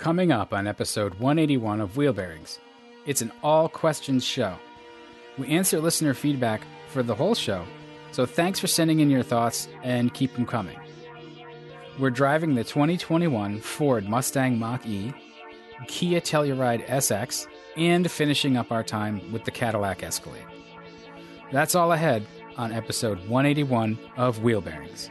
coming up on episode 181 of Wheel Bearings. It's an all-questions show. We answer listener feedback for the whole show, so thanks for sending in your thoughts and keep them coming. We're driving the 2021 Ford Mustang Mach-E, Kia Telluride SX, and finishing up our time with the Cadillac Escalade. That's all ahead on episode 181 of Wheel Bearings.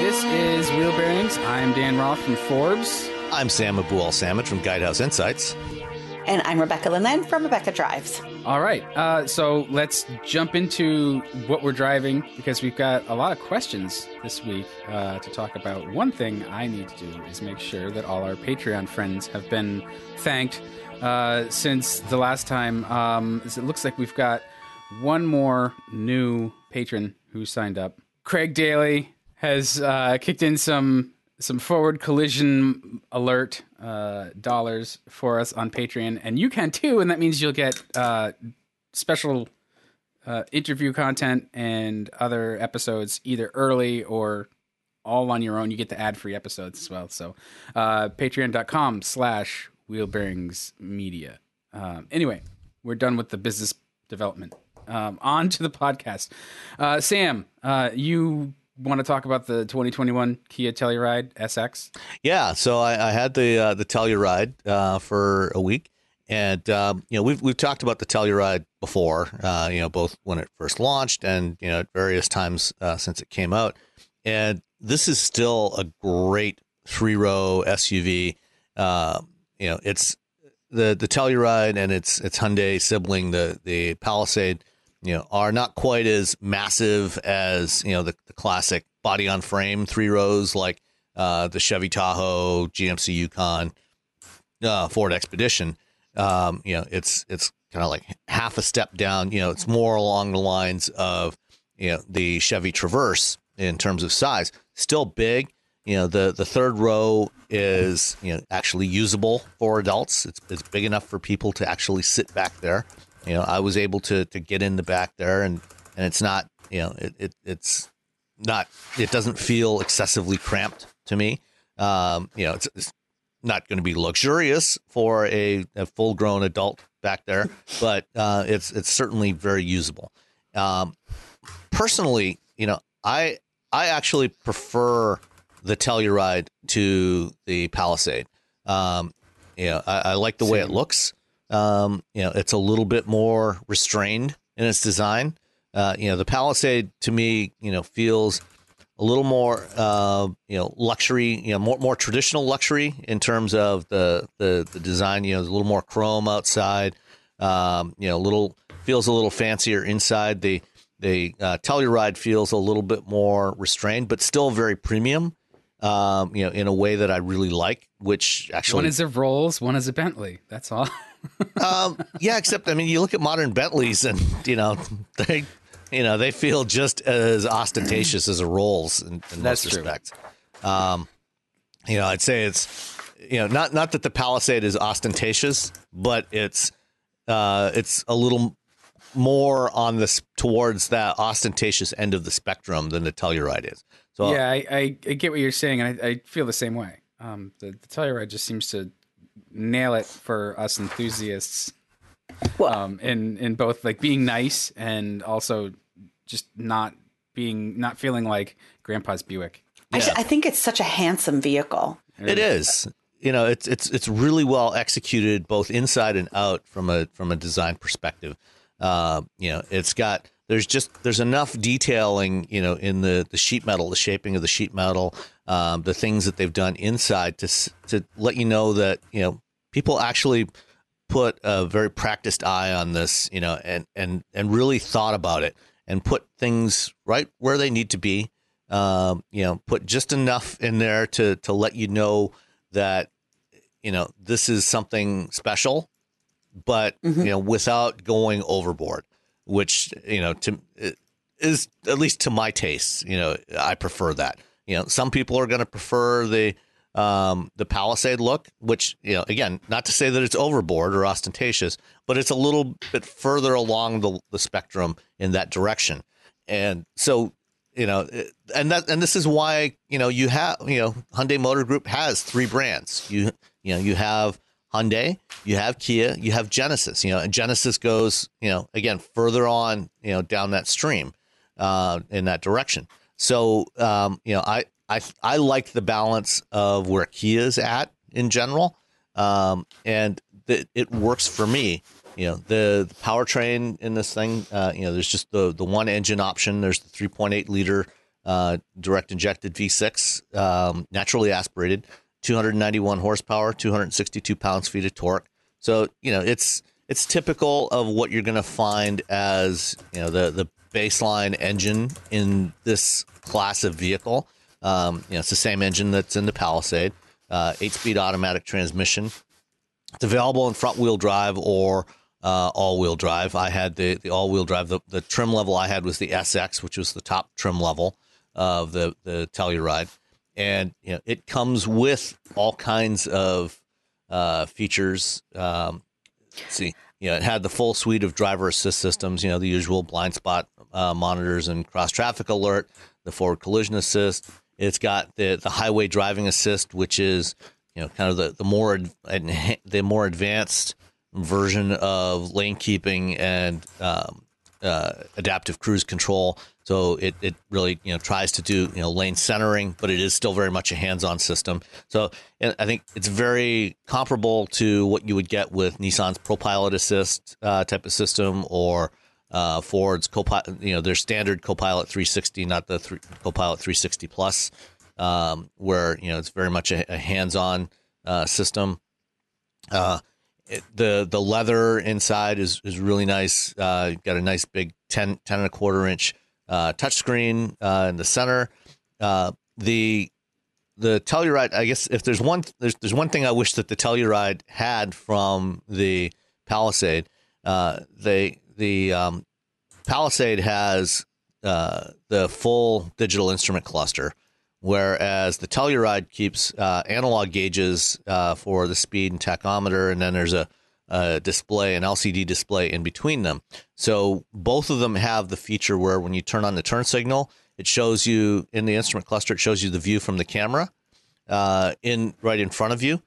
This is Wheel Bearings. I'm Dan Roth from Forbes. I'm Sam Abuelsamid from Guidehouse Insights. And I'm Rebecca Lindland from Rebecca Drives. All right. So let's jump into what we're driving because we've got a lot of questions this week to talk about. One thing I need to do is make sure that all our Patreon friends have been thanked since the last time. It looks like we've got one more new patron who signed up. Craig Daly has kicked in some forward collision alert dollars for us on Patreon, and you can too, and that means you'll get special interview content and other episodes either early or all on your own. You get the ad-free episodes as well. So patreon.com/wheelbearingsmedia. Anyway, we're done with the business development. On to the podcast. Sam, you want to talk about the 2021 Kia Telluride SX? Yeah, so I had the Telluride for a week, and we've talked about the Telluride before, both when it first launched and at various times since it came out. And this is still a great three-row SUV. It's the Telluride and its Hyundai sibling, the Palisade, are not quite as massive as, the classic body on frame three rows like the Chevy Tahoe, GMC Yukon, Ford Expedition. It's kind of like half a step down. It's more along the lines of, the Chevy Traverse in terms of size. Still big. The third row is, actually usable for adults. It's big enough for people to actually sit back there. I was able to get in the back there, and it's not, it doesn't feel excessively cramped to me. It's not going to be luxurious for a full grown adult back there, but it's certainly very usable. Personally, I actually prefer the Telluride to the Palisade. I like the way it looks. It's a little bit more restrained in its design. The Palisade to me, feels a little more, luxury, more traditional luxury in terms of the design. There's a little more chrome outside, feels a little fancier inside. The Telluride feels a little bit more restrained, but still very premium, in a way that I really like, which actually. One is a Rolls, one is a Bentley. That's all. Except you look at modern Bentleys, and they feel just as ostentatious as a Rolls in most respects. I'd say it's not that the Palisade is ostentatious, but it's a little more on this towards that ostentatious end of the spectrum than the Telluride is. So yeah, I get what you're saying, and I feel the same way. The Telluride just seems to nail it for us enthusiasts, in both like being nice and also just not feeling like Grandpa's Buick. Yeah. I think it's such a handsome vehicle. It is. It's really well executed both inside and out from a design perspective. There's enough detailing, in the sheet metal, the shaping of the sheet metal, the things that they've done inside to let you know that, people actually put a very practiced eye on this, and really thought about it and put things right where they need to be, put just enough in there to let you know that, you know, this is something special, but, you know, without going overboard, which, you know, to is at least to my taste, you know, I prefer that. You know, some people are going to prefer the Palisade look, which, you know, again, not to say that it's overboard or ostentatious, but it's a little bit further along the spectrum in that direction. And so, you know, and this is why, you know, you have, you know, Hyundai Motor Group has three brands. You know, you have Hyundai, you have Kia, you have Genesis, you know, and Genesis goes, you know, again, further on, you know, down that stream, in that direction. So, you know, I like the balance of where Kia's at in general. And it works for me. You know, the powertrain in this thing, you know, there's just the one engine option. There's the 3.8 liter direct injected V6, naturally aspirated, 291 horsepower, 262 pounds-feet of torque. So, you know, it's typical of what you're going to find as, you know, the baseline engine in this class of vehicle. You know, it's the same engine that's in the Palisade, 8-speed automatic transmission. It's available in front-wheel drive or all-wheel drive. I had the all-wheel drive. The trim level I had was the SX, which was the top trim level of the Telluride. And, you know, it comes with all kinds of features. Let's see, you know, it had the full suite of driver assist systems, you know, the usual blind spot monitors and cross-traffic alert, the forward collision assist. It's got the highway driving assist, which is, you know, kind of the more advanced version of lane keeping and adaptive cruise control. So it really, you know, tries to do, you know, lane centering, but it is still very much a hands-on system. So, and I think it's very comparable to what you would get with Nissan's ProPilot Assist type of system, or Ford's Copilot, you know, their standard Copilot 360, not the Copilot 360 Plus, where, you know, it's very much a hands-on system. The leather inside is really nice. Got a nice big 10 and a quarter inch touchscreen in the center. The Telluride, I guess, if there's one thing I wish that the Telluride had from the Palisade, the Palisade has the full digital instrument cluster, whereas the Telluride keeps analog gauges for the speed and tachometer, and then there's a display, an LCD display in between them. So both of them have the feature where when you turn on the turn signal, it shows you in the instrument cluster, it shows you the view from the camera right in front of you.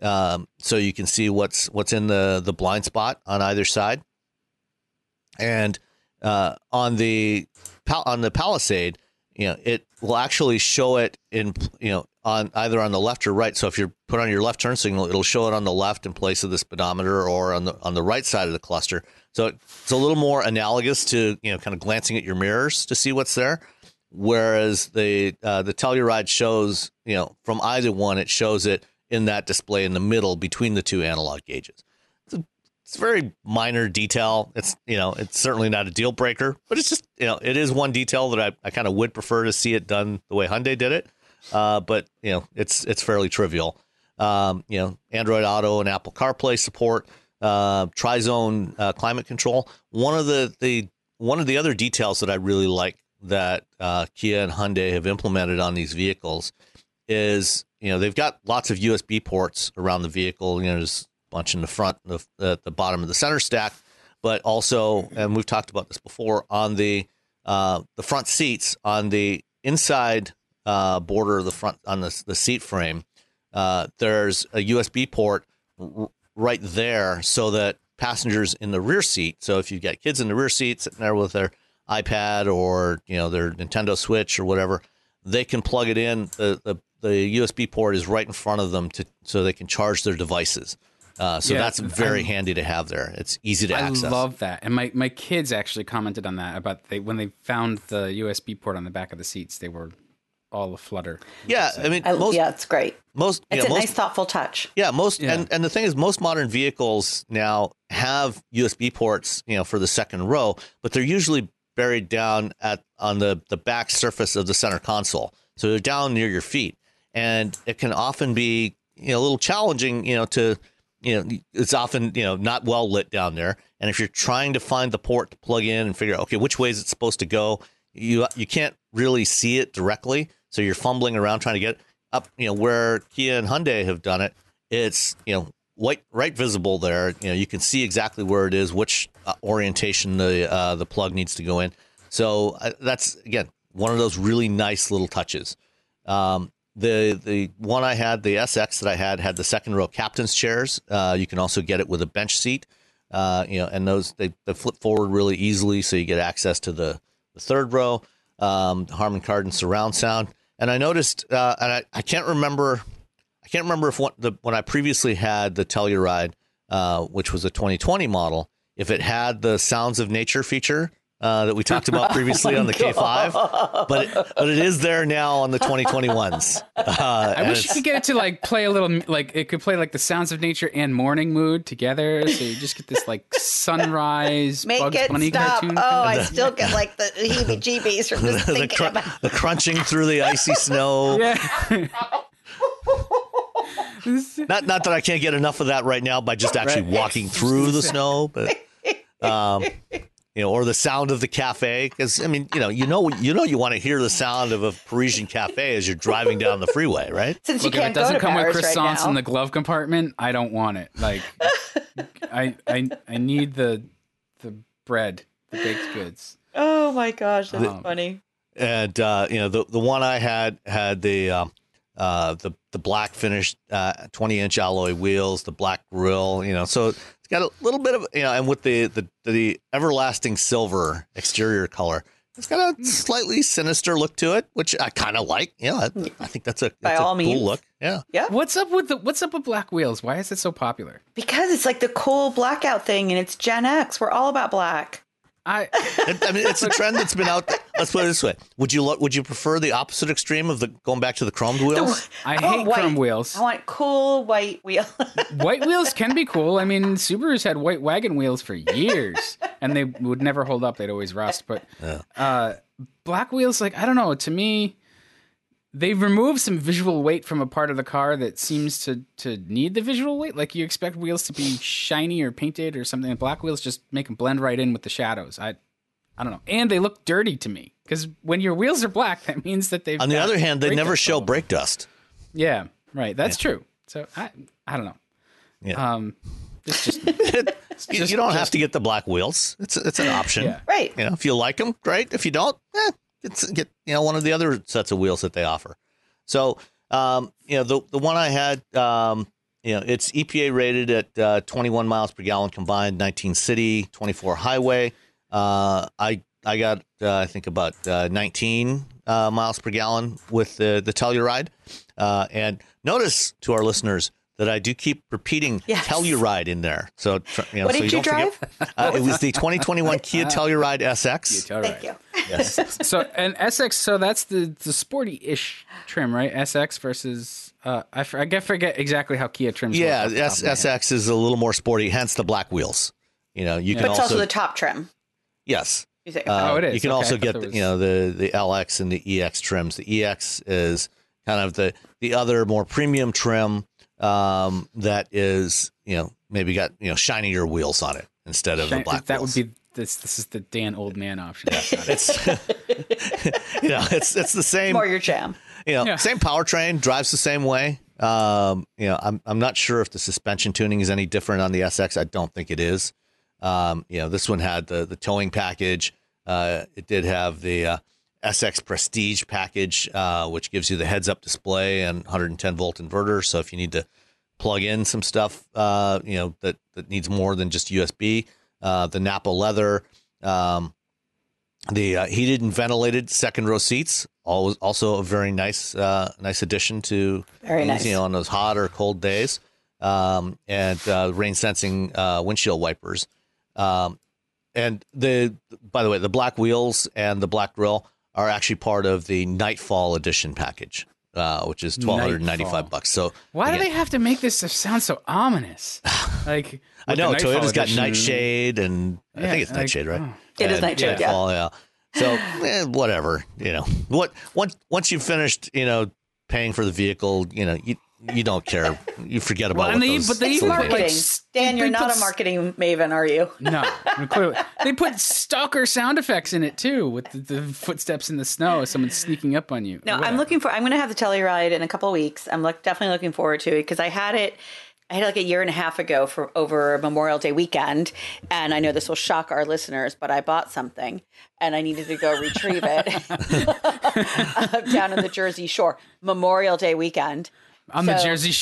So you can see what's in the blind spot on either side. And on the Palisade, you know, it will actually show it in, you know, on either on the left or right. So if you're put on your left turn signal, it'll show it on the left in place of the speedometer, or on the right side of the cluster. So it's a little more analogous to, you know, kind of glancing at your mirrors to see what's there. Whereas the Telluride shows, you know, from either one, it shows it in that display in the middle between the two analog gauges. It's very minor detail. It's, you know, it's certainly not a deal breaker, but it's just, you know, it is one detail that I kind of would prefer to see it done the way Hyundai did it. But, you know, it's fairly trivial. You know, Android Auto and Apple CarPlay support, tri-zone climate control. One of the other details that I really like that Kia and Hyundai have implemented on these vehicles is, you know, they've got lots of USB ports around the vehicle. You know, there's bunch in the front, at the bottom of the center stack, but also, and we've talked about this before, on the front seats, on the inside border of the front, on the seat frame, there's a USB port right there, so that passengers in the rear seat, so if you've got kids in the rear seat sitting there with their iPad or, you know, their Nintendo Switch or whatever, they can plug it in. The USB port is right in front of them so they can charge their devices. So yeah, that's very handy to have there. It's easy to access. I love that. And my kids actually commented on that about when they found the USB port on the back of the seats, they were all aflutter. Yeah, so. I mean, it's great. Nice, thoughtful touch. Yeah, and the thing is, most modern vehicles now have USB ports, you know, for the second row, but they're usually buried down on the back surface of the center console. So they're down near your feet, and it can often be a little challenging, to, it's often, not well lit down there. And if you're trying to find the port to plug in and figure out, okay, which way is it supposed to go? You can't really see it directly. So you're fumbling around trying to get up, where Kia and Hyundai have done it. It's, right visible there. You can see exactly where it is, which orientation the plug needs to go in. So that's, again, one of those really nice little touches. The one I had, the SX that I had the second row captain's chairs. You can also get it with a bench seat, and those, they flip forward really easily. So you get access to the third row, Harman Kardon surround sound. And I noticed, and I can't remember, if when I previously had the Telluride, which was a 2020 model, if it had the Sounds of Nature feature that we talked about previously on the K5, but it is there now on the 2021s. I wish you could get it to play a little, it could play the Sounds of Nature and Morning Mood together. So you just get this sunrise Bugs Bunny cartoon. Oh, I still get the heebie-jeebies from just thinking about the crunching through the icy snow. Yeah. Not that I can't get enough of that right now by just actually walking through the snow, but or the sound of the cafe, because you want to hear the sound of a Parisian cafe as you're driving down the freeway, right? Since Look, you can't if it doesn't go to come Paris with croissants right in the glove compartment, I don't want it. I need the bread, the baked goods. Oh my gosh, that's funny. And the one I had the black finished 20-inch alloy wheels, the black grille, so it's got a little bit of, and with the everlasting silver exterior color, it's got a slightly sinister look to it, which I kind of like. I think that's a cool look. Yeah. What's up with black wheels? Why is it so popular? Because it's the cool blackout thing, and it's Gen X. We're all about black. It's a trend that's been out. Let's put it this way: would you prefer the opposite extreme of going back to the chromed wheels? I hate chrome wheels. I want cool white wheels. White wheels can be cool. I mean, Subarus had white wagon wheels for years, and they would never hold up; they'd always rust. But black wheels, I don't know. To me, they've removed some visual weight from a part of the car that seems to need the visual weight. You expect wheels to be shiny or painted or something. And black wheels just make them blend right in with the shadows. I don't know. And they look dirty to me, because when your wheels are black, that means that they've... On the other hand, they never show brake dust. Yeah, right. That's true. So I don't know. Yeah. It's just... you don't have to get the black wheels. It's an option. Yeah. Right. If you like them, great. If you don't, get one of the other sets of wheels that they offer. So, the one I had, it's EPA rated at 21 miles per gallon combined, 19 city, 24 highway. I got, I think about 19 miles per gallon with the Telluride. And notice to our listeners that I do keep repeating Telluride in there. So, what did you drive? It was the 2021 Kia Telluride SX. Thank you. Yes. So, and SX, so that's the sporty-ish trim, right? SX versus, I forget exactly how Kia trims. Yeah, SX is a little more sporty, hence the black wheels. But it's also the top trim. Yes. It is. You can also get, the LX and the EX trims. The EX is kind of the other more premium trim that is, maybe got, shinier wheels on it instead of the black wheels. That would be... This is the Dan old man option. Yeah, it's the same. More your jam. Same powertrain, drives the same way. I'm not sure if the suspension tuning is any different on the SX. I don't think it is. This one had the towing package. It did have the SX Prestige package, which gives you the heads-up display and 110-volt inverter. So if you need to plug in some stuff, that needs more than just USB. The Napa leather, the heated and ventilated second row seats, also a very nice addition to nice. On those hot or cold days, and rain sensing windshield wipers, and by the way, the black wheels and the black grille are actually part of the Nightfall edition package, which is $1,295. So why do they have to make this stuff sound so ominous? I know Toyota's got Nightshade, and I think it's Nightshade, right? It is Nightshade. Nightfall, yeah. So whatever, what once you've finished, paying for the vehicle, you don't care. You forget about well, what they, those but they even marketing. Like, Dan, you're not a marketing maven, are you? No. Clearly. They put stalker sound effects in it, too, with the footsteps in the snow as someone's sneaking up on you. No, whatever. I'm going to have the Telluride in a couple of weeks. I'm definitely looking forward to it because I had it like a year and a half ago for over Memorial Day weekend. And I know this will shock our listeners, but I bought something and I needed to go retrieve it down in the Jersey Shore. Memorial Day weekend. On the Jersey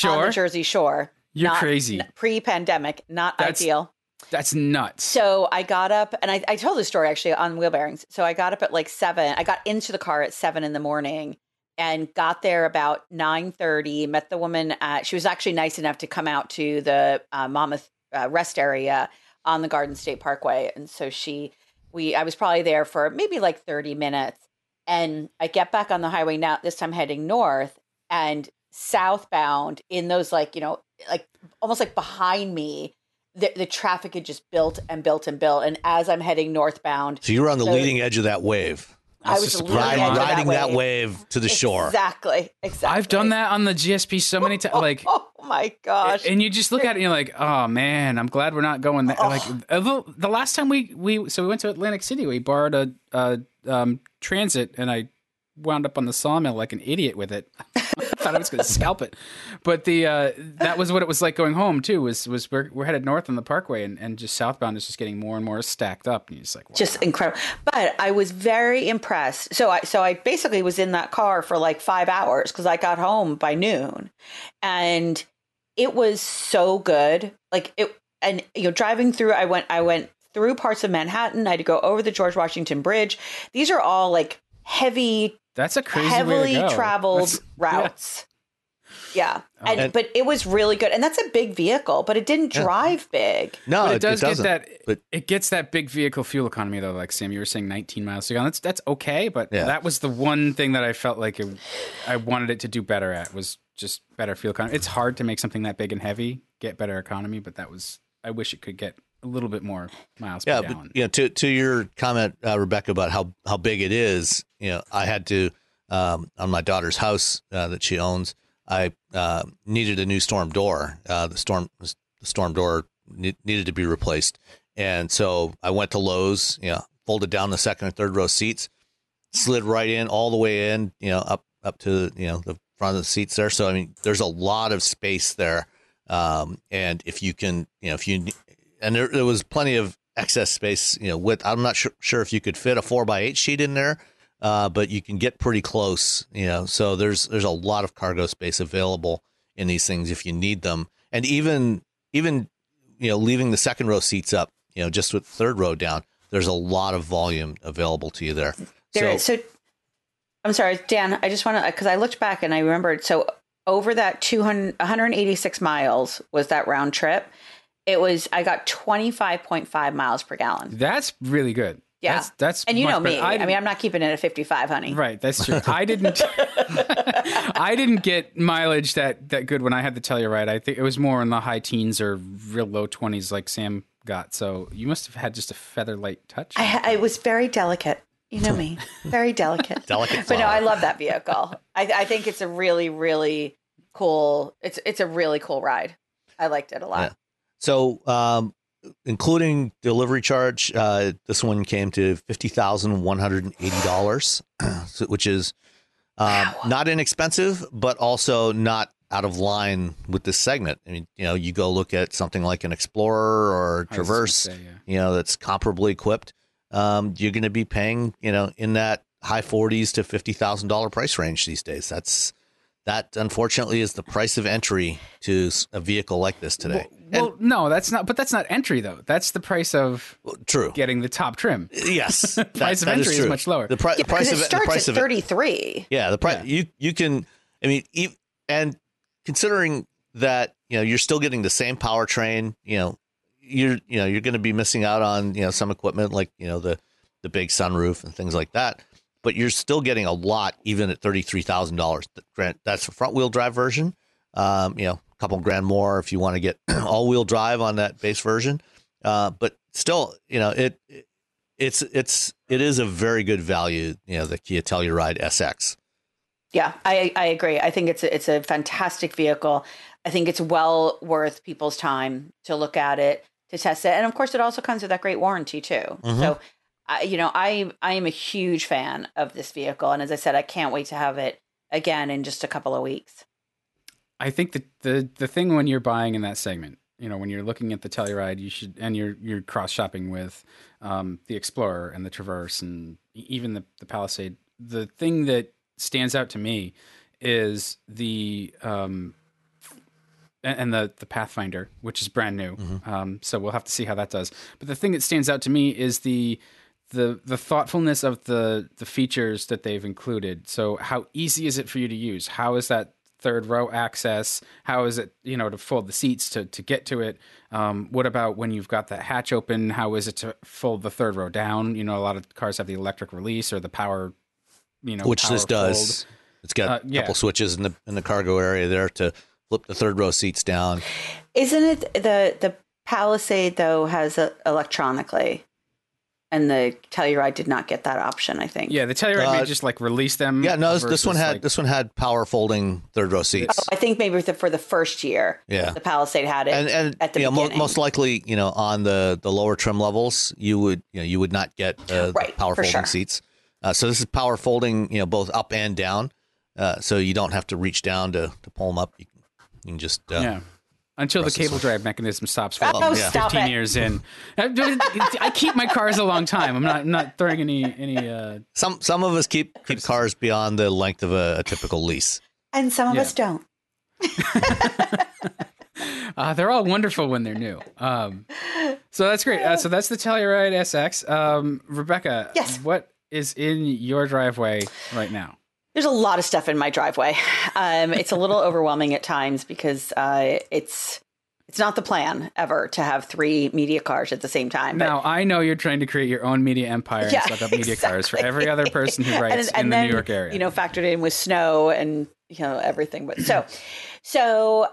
Shore. You're crazy. Pre-pandemic, not ideal. That's nuts. So I got up and I told this story actually on Wheel Bearings. So I got up at like 7. I got into the car at 7 in the morning. And got there about 9:30, met the woman. She was actually nice enough to come out to the Monmouth rest area on the Garden State Parkway. And so I was probably there for maybe like 30 minutes. And I get back on the highway now, this time heading north and southbound in those almost like behind me. The traffic had just built and built and built. And as I'm heading northbound. So you were on the leading edge of that wave. I was riding that wave to the shore. Exactly. I've done that on the GSP so many times. Like, oh my gosh! And you just look at it and you're like, oh man, I'm glad we're not going there. Oh. Like the last time we went to Atlantic City, we borrowed a transit, and I wound up on the sawmill like an idiot with it. I thought I was going to scalp it, but that was what it was like going home too. Was we're headed north on the Parkway, and just southbound is just getting more and more stacked up, and you're just like, wow. Just incredible. But I was very impressed. So I basically was in that car for like 5 hours because I got home by noon, and it was so good. Like it, and driving through, I went through parts of Manhattan. I had to go over the George Washington Bridge. These are all like heavy. That's a crazy heavily way to go. Traveled routes. Yeah. But it was really good. And that's a big vehicle, but it didn't drive big. No, but it doesn't. It gets that big vehicle fuel economy, though. Like, Sam, you were saying 19 miles a gallon. That's okay. But that was the one thing that I felt like I wanted it to do better at was just better fuel economy. It's hard to make something that big and heavy get better economy. But I wish it could get a little bit more miles per gallon. But, to your comment, Rebecca, about how big it is, I had to, on my daughter's house that she owns, I needed a new storm door. The storm door needed to be replaced. And so I went to Lowe's, folded down the second or third row seats, slid right in all the way in, up to, the front of the seats there. So, I mean, there's a lot of space there. And if you can, and there was plenty of excess space, I'm not sure if you could fit a 4x8 sheet in there, but you can get pretty close, so there's a lot of cargo space available in these things if you need them. And even, leaving the second row seats up, just with third row down, there's a lot of volume available to you there. So I'm sorry, Dan, I just want to, because I looked back and I remembered. So over that 186 miles was that round trip. I got 25.5 miles per gallon. That's really good. Yeah. That's and you know me. I mean, I'm not keeping it at 55, honey. Right. That's true. I didn't get mileage that good when I had the Telluride. I think it was more in the high teens or real low 20s like Sam got. So you must have had just a feather light touch. I was very delicate. You know me. Very delicate. Delicate. But no, I love that vehicle. I think it's a really, really cool. It's a really cool ride. I liked it a lot. Yeah. So, including delivery charge, this one came to $50,180, which is not inexpensive, but also not out of line with this segment. I mean, you go look at something like an Explorer or Traverse, that's comparably equipped. You're going to be paying, in that high 40s to $50,000 price range these days. That, unfortunately, is the price of entry to a vehicle like this today. Well, no, that's not. But that's not entry, though. That's the price of getting the top trim. Yes. Price of entry is much lower. The price of it starts at $33,000. Yeah, the price. Yeah. You can, I mean, and considering that, you're still getting the same powertrain, you're going to be missing out on, some equipment like, the big sunroof and things like that. But you're still getting a lot, even at $33,000. Grant, that's a front-wheel drive version. A couple grand more if you want to get all-wheel drive on that base version. But still, it is a very good value. The Kia Telluride SX. Yeah, I agree. I think it's a fantastic vehicle. I think it's well worth people's time to look at it, to test it. And of course, it also comes with that great warranty, too. Mm-hmm. So, I am a huge fan of this vehicle. And as I said, I can't wait to have it again in just a couple of weeks. I think that the thing when you're buying in that segment, when you're looking at the Telluride, you should, and you're cross shopping with the Explorer and the Traverse and even the Palisade. The thing that stands out to me is the and the Pathfinder, which is brand new. Mm-hmm. So we'll have to see how that does. But the thing that stands out to me is the thoughtfulness of the features that they've included. So how easy is it for you to use? How is that third row access? How is it, to fold the seats to get to it? What about when you've got that hatch open? How is it to fold the third row down? A lot of cars have the electric release or the power, which power this does. Fold. It's got a couple switches in the cargo area there to flip the third row seats down. Isn't it the Palisade though has electronically? And the Telluride did not get that option, I think. Yeah, the Telluride may just release them. Yeah, no, this one had power folding third row seats. Oh, I think maybe for the first year, the Palisade had it, and at the beginning. Most likely, on the lower trim levels, you would not get power folding seats. So this is power folding, both up and down. So you don't have to reach down to pull them up. You can just until the cable drive mechanism stops for 15 years in. I keep my cars a long time. I'm not throwing any some of us keep cars beyond the length of a typical lease. And some of us don't. They're all wonderful when they're new. So that's great. So that's the Telluride SX. Rebecca, what is in your driveway right now? There's a lot of stuff in my driveway. It's a little overwhelming at times because it's not the plan ever to have three media cars at the same time. Now, I know you're trying to create your own media empire and set up media cars for every other person who writes in the New York area. Factored in with snow and everything. But so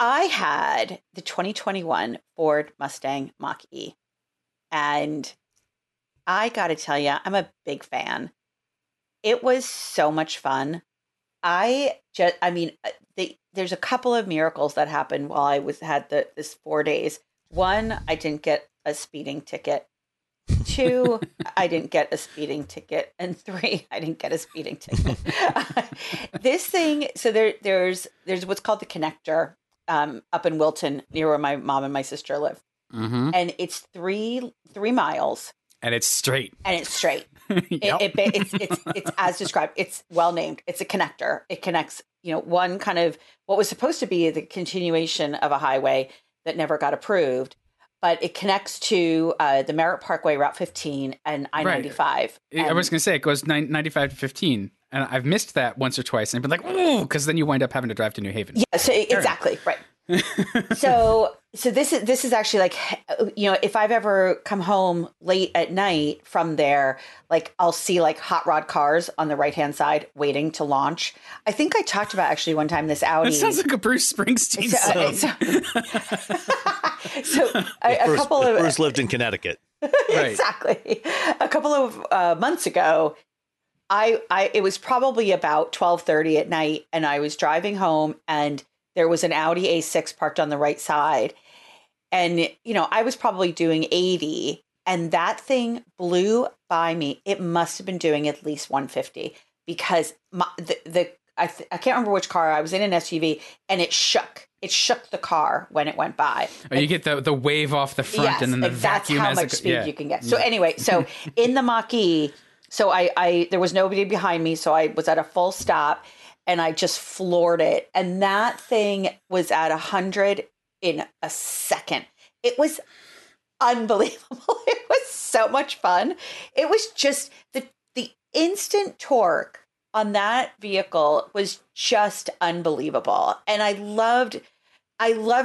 I had the 2021 Ford Mustang Mach-E, and I got to tell you, I'm a big fan. It was so much fun. There's a couple of miracles that happened while I had this 4 days. One, I didn't get a speeding ticket. Two, I didn't get a speeding ticket. And three, I didn't get a speeding ticket. This thing, so there's what's called the Connector up in Wilton, near where my mom and my sister live. Mm-hmm. And it's three miles. And it's straight. Yep. It's as described. It's well named. It's a connector. It connects, one kind of what was supposed to be the continuation of a highway that never got approved, but it connects to the Merritt Parkway, Route 15, and I-95. Right. I was going to say it goes 95 to 15, and I've missed that once or twice, and I've been like, ooh, because then you wind up having to drive to New Haven. Yeah, so exactly right. So this is actually if I've ever come home late at night from there, I'll see hot rod cars on the right hand side waiting to launch. I think I talked about actually one time this Audi. It sounds like a Bruce Springsteen song. Bruce lived in Connecticut. Exactly. A couple of months ago, it was probably about 12:30 at night, and I was driving home and there was an Audi A6 parked on the right side. And, I was probably doing 80, and that thing blew by me. It must have been doing at least 150 because I can't remember which car I was in, an SUV, and it shook. It shook the car when it went by. Oh, you get the wave off the front, and then the vacuum. That's how much speed you can get. So anyway, in the Mach-E, there was nobody behind me, so I was at a full stop. And I just floored it. And that thing was at 100 in a second. It was unbelievable. It was so much fun. It was just the instant torque on that vehicle was just unbelievable. And I loved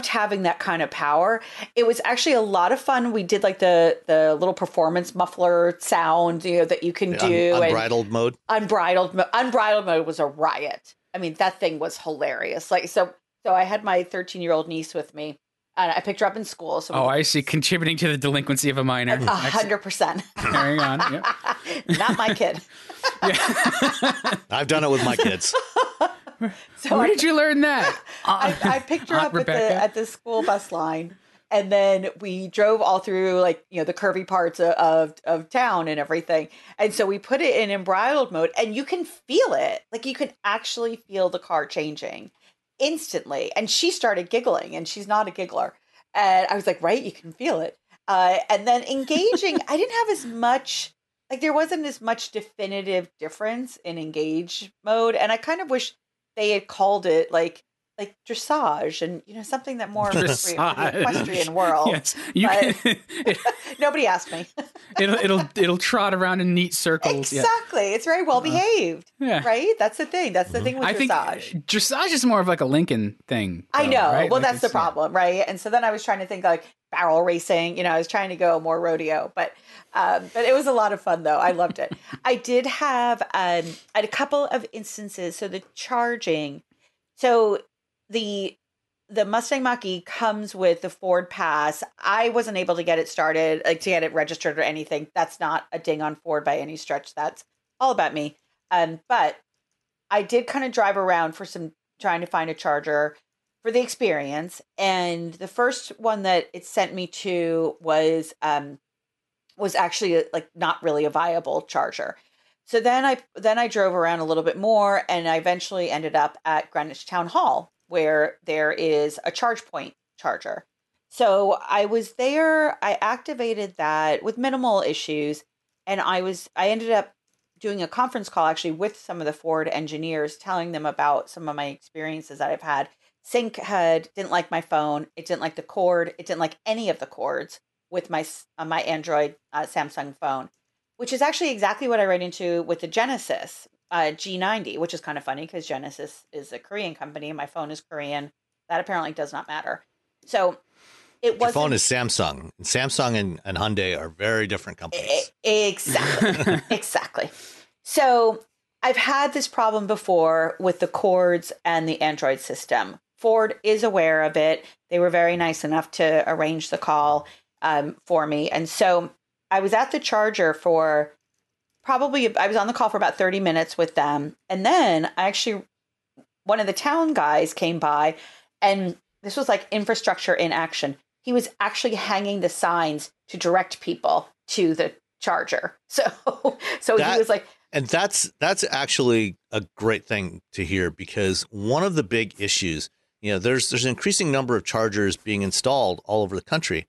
having that kind of power. It was actually a lot of fun. We did the little performance muffler sound, that you can do. Unbridled mode was a riot. I mean, that thing was hilarious. So I had my 13-year-old niece with me, and I picked her up in school. So I see. Contributing to the delinquency of a minor. 100%. Carrying on. Yep. Not my kid. I've done it with my kids. So where did you learn that? I picked her up at the school bus line. And then we drove all through, like, you know, the curvy parts of town and everything. And so we put it in Unbridled mode, and you can feel it. Like, you can actually feel the car changing instantly. And she started giggling, and she's not a giggler. And I was like, right, you can feel it. And then engaging, I didn't have as much, like, there wasn't as much definitive difference in engage mode. And I kind of wish they had called it, like dressage and, you know, something that more appropriate for the equestrian world. Yes, nobody asked me. it'll trot around in neat circles. Exactly. Yeah. It's very well behaved. Yeah. Right? That's the thing. That's the thing with dressage. Think dressage is more of like a Lincoln thing. Though, I know. Right? Well, like that's the problem, right? And so then I was trying to think like barrel racing, you know, I was trying to go more rodeo, but it was a lot of fun though. I loved it. I did have a couple of instances. So the charging, so the Mustang Mach-E comes with the Ford Pass. I wasn't able to get it started, like to get it registered or anything. That's not a ding on Ford by any stretch. That's all about me. But I did kind of drive around for trying to find a charger for the experience. And the first one that it sent me to was actually like not really a viable charger. So then I drove around a little bit more, and I eventually ended up at Greenwich Town Hall, where there is a ChargePoint charger. So I was there, I activated that with minimal issues, and I ended up doing a conference call actually with some of the Ford engineers, telling them about some of my experiences that I've had. Sync didn't like my phone, it didn't like the cord, it didn't like any of the cords with my Android Samsung phone, which is actually exactly what I ran into with the Genesis G90, which is kind of funny because Genesis is a Korean company. My phone is Korean. That apparently does not matter. So it wasn't. Your phone is Samsung. Samsung and Hyundai are very different companies. Exactly. Exactly. So I've had this problem before with the cords and the Android system. Ford is aware of it. They were very nice enough to arrange the call for me. And so I was at the charger for I was on the call for about 30 minutes with them. And then one of the town guys came by, and this was like infrastructure in action. He was actually hanging the signs to direct people to the charger. So he was like, and that's actually a great thing to hear, because one of the big issues, you know, there's an increasing number of chargers being installed all over the country,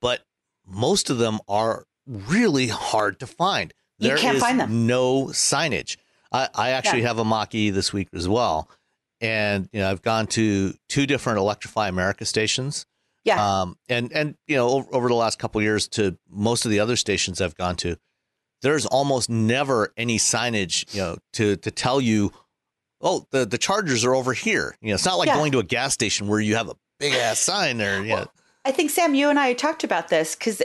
but most of them are really hard to find. There is no signage. I actually have a Mach-E this week as well. And, you know, I've gone to two different Electrify America stations. Yeah. And you know, over the last couple of years to most of the other stations I've gone to, there's almost never any signage, you know, to tell you, oh, the chargers are over here. You know, it's not like going to a gas station where you have a big ass sign there. Yeah. Well, I think, Sam, you and I talked about this because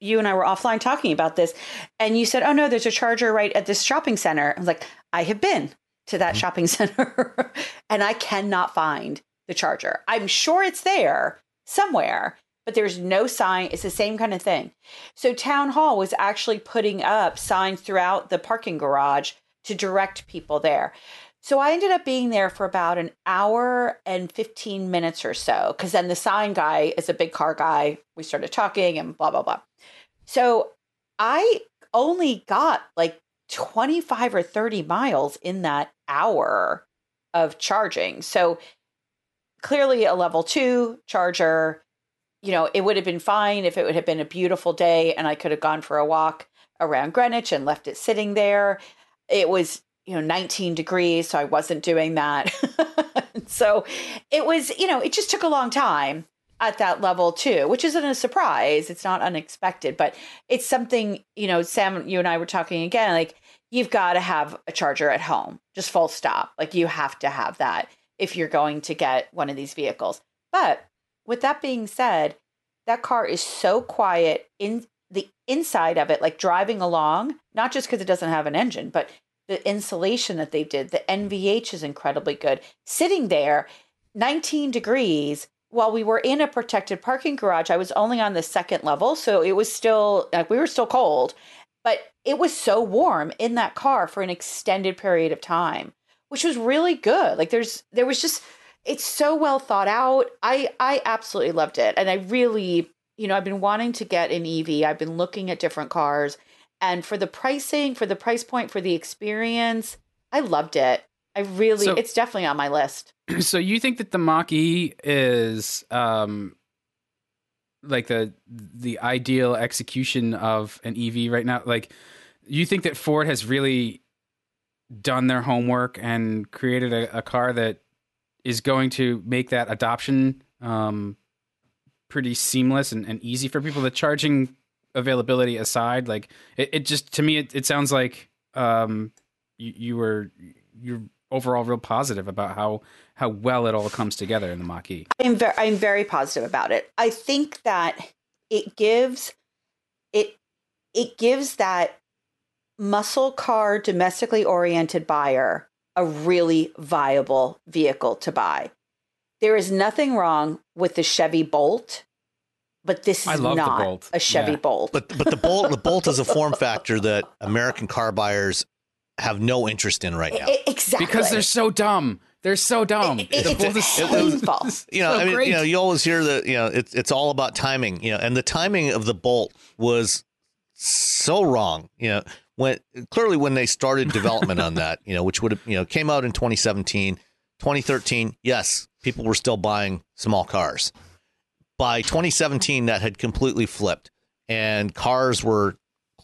you and I were offline talking about this, and you said, oh, no, there's a charger right at this shopping center. I was like, I have been to that shopping center and I cannot find the charger. I'm sure it's there somewhere, but there's no sign. It's the same kind of thing. So Town Hall was actually putting up signs throughout the parking garage to direct people there. So I ended up being there for about an hour and 15 minutes or so, because then the sign guy is a big car guy. We started talking and blah, blah, blah. So I only got like 25 or 30 miles in that hour of charging. So clearly a level 2 charger, you know, it would have been fine if it would have been a beautiful day and I could have gone for a walk around Greenwich and left it sitting there. It was, you know, 19 degrees. So I wasn't doing that. So it was, you know, it just took a long time at that level 2, which isn't a surprise. It's not unexpected, but it's something, you know, Sam, you and I were talking again, like you've got to have a charger at home, just full stop. Like you have to have that if you're going to get one of these vehicles. But with that being said, that car is so quiet in the inside of it, like driving along, not just because it doesn't have an engine, but the insulation that they did, the NVH is incredibly good. Sitting there, 19 degrees, while we were in a protected parking garage, I was only on the 2nd level. So it was still, like we were still cold, but it was so warm in that car for an extended period of time, which was really good. Like there was just, it's so well thought out. I absolutely loved it. And I really, you know, I've been wanting to get an EV. I've been looking at different cars, and for the pricing, for the price point, for the experience, I loved it. I really, so, it's definitely on my list. So you think that the Mach-E is like the ideal execution of an EV right now? Like, you think that Ford has really done their homework and created a car that is going to make that adoption pretty seamless and easy for people? The charging availability aside, like it just, to me, it sounds like you're overall real positive about how well it all comes together in the Mach-E. I'm very positive about it. I think that it gives that muscle car, domestically oriented buyer a really viable vehicle to buy. There is nothing wrong with the Chevy Bolt, but this is not a Chevy Bolt. But the Bolt is a form factor that American car buyers have no interest in right now. Exactly. Because they're so dumb. They're so dumb. It's painful. You know, so I mean, you know, you always hear that, you know, it's all about timing, you know, and the timing of the Bolt was so wrong. You know, when they started development on that, you know, which would have, you know, came out in 2017, 2013. Yes, people were still buying small cars. By 2017, that had completely flipped, and cars were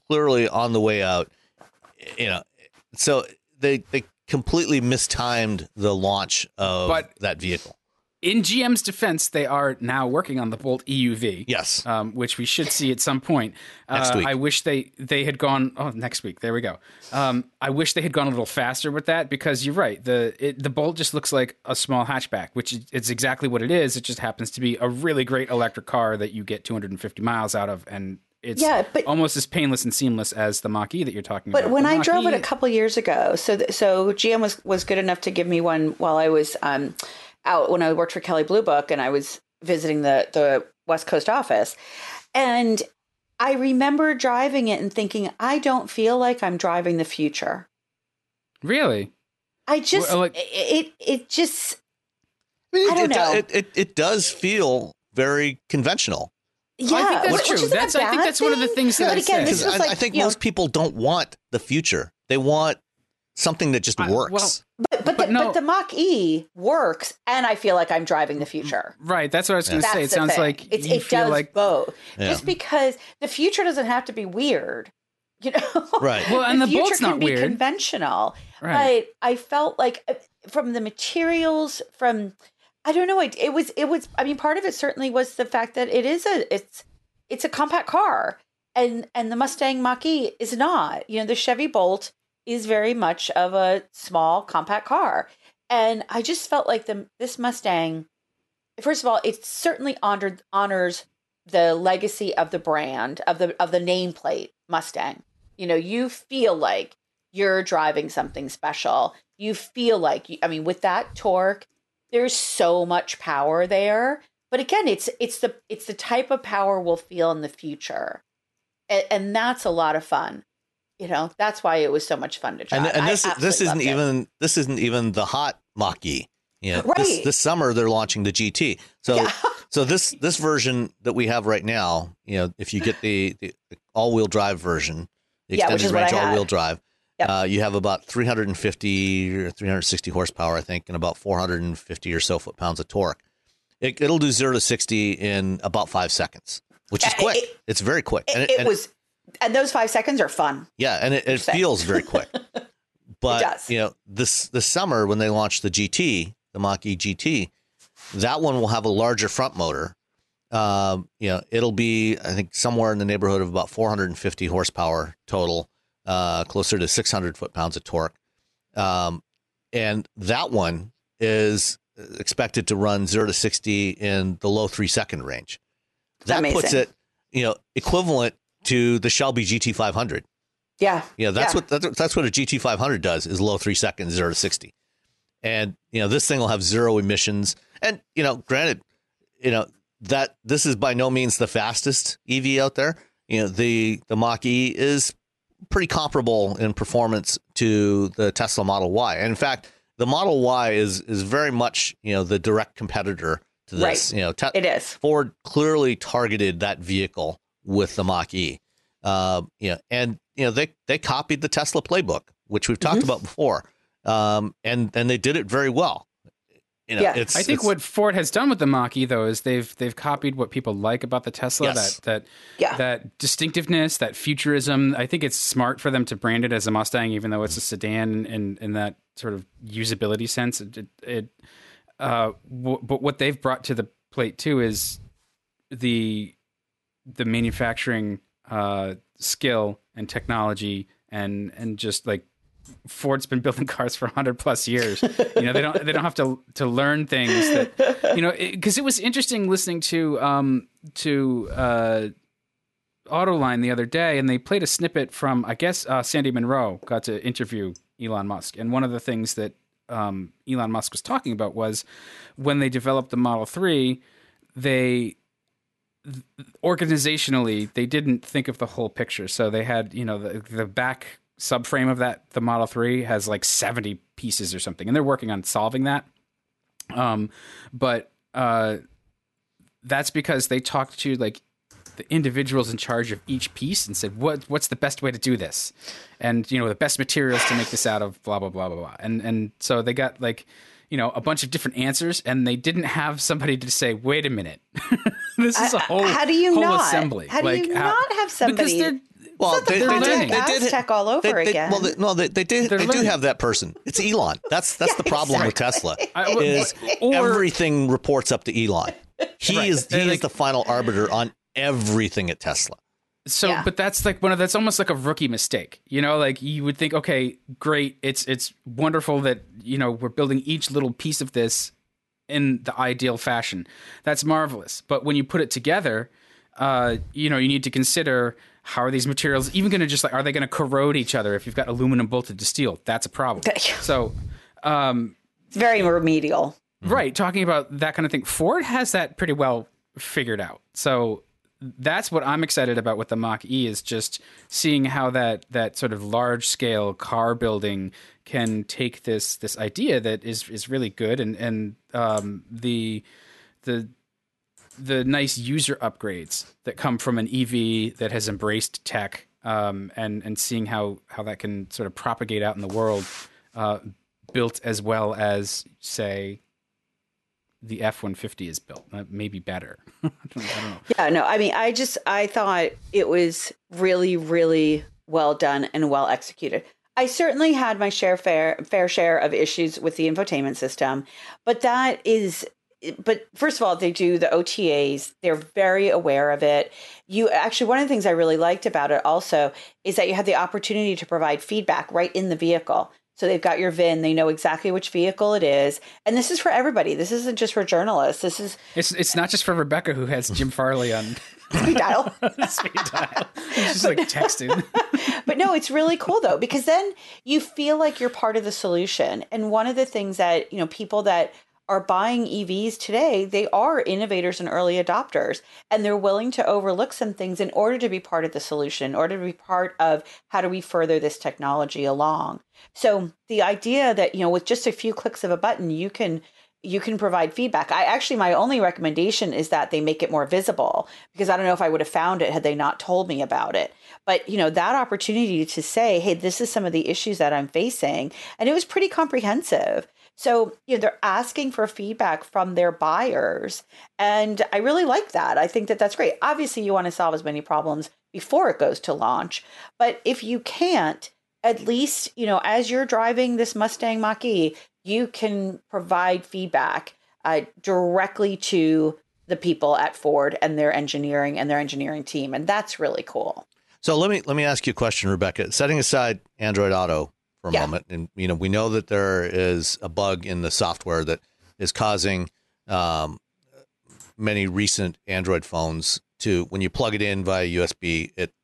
clearly on the way out, you know. So they completely mistimed the launch of that vehicle. In GM's defense, they are now working on the Bolt EUV. Yes. Which we should see at some point. Next week. I wish they had gone... Oh, next week. There we go. I wish they had gone a little faster with that, because you're right. The Bolt just looks like a small hatchback, which it's exactly what it is. It just happens to be a really great electric car that you get 250 miles out of, and... It's almost as painless and seamless as the Mach-E that you're talking about. But when I drove it a couple of years ago, so GM was good enough to give me one while I was out when I worked for Kelly Blue Book, and I was visiting the West Coast office. And I remember driving it and thinking, I don't feel like I'm driving the future. Really? I just I don't know. It does feel very conventional. Yeah, I think that's true. I think that's one of the things that I think most people don't want the future. They want something that just works. But the Mach-E works, and I feel like I'm driving the future. Right. That's what I was going to say. It sounds like it does both. Yeah. Just because the future doesn't have to be weird, you know? Right. Well, and the Bolt's not weird. Conventional. Right. But I felt like from the materials, from... I don't know. It was. I mean, part of it certainly was the fact that it's a compact car, and the Mustang Mach-E is not. You know, the Chevy Bolt is very much of a small compact car, and I just felt like this Mustang. First of all, it certainly honors the legacy of the brand of the nameplate Mustang. You know, you feel like you're driving something special. You feel like with that torque. There's so much power there, but again, it's the type of power we'll feel in the future, and that's a lot of fun. You know, that's why it was so much fun to try. And this isn't even the hot Mach-E. You know, right. This summer they're launching the GT. So so this version that we have right now, you know, if you get the all-wheel drive version, the extended range all-wheel drive. You have about 350 or 360 horsepower, I think, and about 450 or so foot-pounds of torque. It'll do 0 to 60 in about 5 seconds, which is quick. It's very quick. And those 5 seconds are fun. Yeah, and it feels very quick. But, it does. You know, this summer when they launch the GT, the Mach-E GT, that one will have a larger front motor. You know, it'll be, I think, somewhere in the neighborhood of about 450 horsepower total. Closer to 600 foot-pounds of torque. And that one is expected to run 0 to 60 in the low 3-second range. That puts it, you know, equivalent to the Shelby GT500. Yeah. You know, that's what a GT500 does, is low 3 seconds, 0 to 60. And, you know, this thing will have zero emissions. And, you know, granted, you know, that this is by no means the fastest EV out there. You know, the Mach-E is pretty comparable in performance to the Tesla Model Y. And in fact, the Model Y is very much, you know, the direct competitor to this. Right. You know, it is. Ford clearly targeted that vehicle with the Mach-E. You know, and you know, they copied the Tesla playbook, which we've talked about before. And they did it very well. You know, I think what Ford has done with the Mach-E, though, is they've copied what people like about the Tesla, that distinctiveness, that futurism. I think it's smart for them to brand it as a Mustang, even though it's a sedan in that sort of usability sense. But what they've brought to the plate, too, is the manufacturing skill and technology and just like, Ford's been building cars for 100+ years. You know, they don't have to learn things that, you know, because it was interesting listening to Autoline the other day, and they played a snippet from, I guess, Sandy Munro got to interview Elon Musk. And one of the things that Elon Musk was talking about was when they developed the Model 3, organizationally, they didn't think of the whole picture. So they had, you know, the back subframe of that, the Model 3 has like 70 pieces or something, and they're working on solving that. But that's because they talked to like the individuals in charge of each piece and said, what's the best way to do this? And, you know, the best materials to make this out of, blah, blah, blah, blah, blah. And so they got like, you know, a bunch of different answers, and they didn't have somebody to say, wait a minute, this is a whole, how do you whole not? Assembly. How do like, you not have somebody? Because well, they did tech all over again. Well, they do have that person. It's Elon. That's the problem with Tesla. Everything reports up to Elon. He is the final arbiter on everything at Tesla. So, but that's like that's almost like a rookie mistake. You know, like you would think, okay, great, it's wonderful that, you know, we're building each little piece of this in the ideal fashion. That's marvelous. But when you put it together, you know, you need to consider, how are these materials even going to just like, are they going to corrode each other? If you've got aluminum bolted to steel, that's a problem. So it's very remedial. Right. Talking about that kind of thing. Ford has that pretty well figured out. So that's what I'm excited about with the Mach-E, is just seeing how that sort of large scale car building can take this idea that is really good. And the nice user upgrades that come from an EV that has embraced tech, and seeing how that can sort of propagate out in the world, built as well as, say, the F-150 is built, maybe better. I don't know. Yeah, no, I mean, I thought it was really, really well done and well executed. I certainly had my fair share of issues with the infotainment system, but first of all, they do the OTAs. They're very aware of it. One of the things I really liked about it also is that you had the opportunity to provide feedback right in the vehicle. So they've got your VIN. They know exactly which vehicle it is. And this is for everybody. This isn't just for journalists. It's not just for Rebecca, who has Jim Farley on speed dial. She's like texting. But no, it's really cool, though, because then you feel like you're part of the solution. And one of the things that, you know, people that are buying EVs today, they are innovators and early adopters, and they're willing to overlook some things in order to be part of the solution, in order to be part of how do we further this technology along. So the idea that, you know, with just a few clicks of a button, you can provide feedback. My only recommendation is that they make it more visible, because I don't know if I would have found it had they not told me about it. But, you know, that opportunity to say, hey, this is some of the issues that I'm facing. And it was pretty comprehensive. So, you know, they're asking for feedback from their buyers. And I really like that. I think that that's great. Obviously, you want to solve as many problems before it goes to launch. But if you can't, at least, you know, as you're driving this Mustang Mach-E, you can provide feedback directly to the people at Ford and their engineering team. And that's really cool. So let me ask you a question, Rebecca. Setting aside Android Auto for a moment, and, you know, we know that there is a bug in the software that is causing many recent Android phones to, when you plug it in via USB, it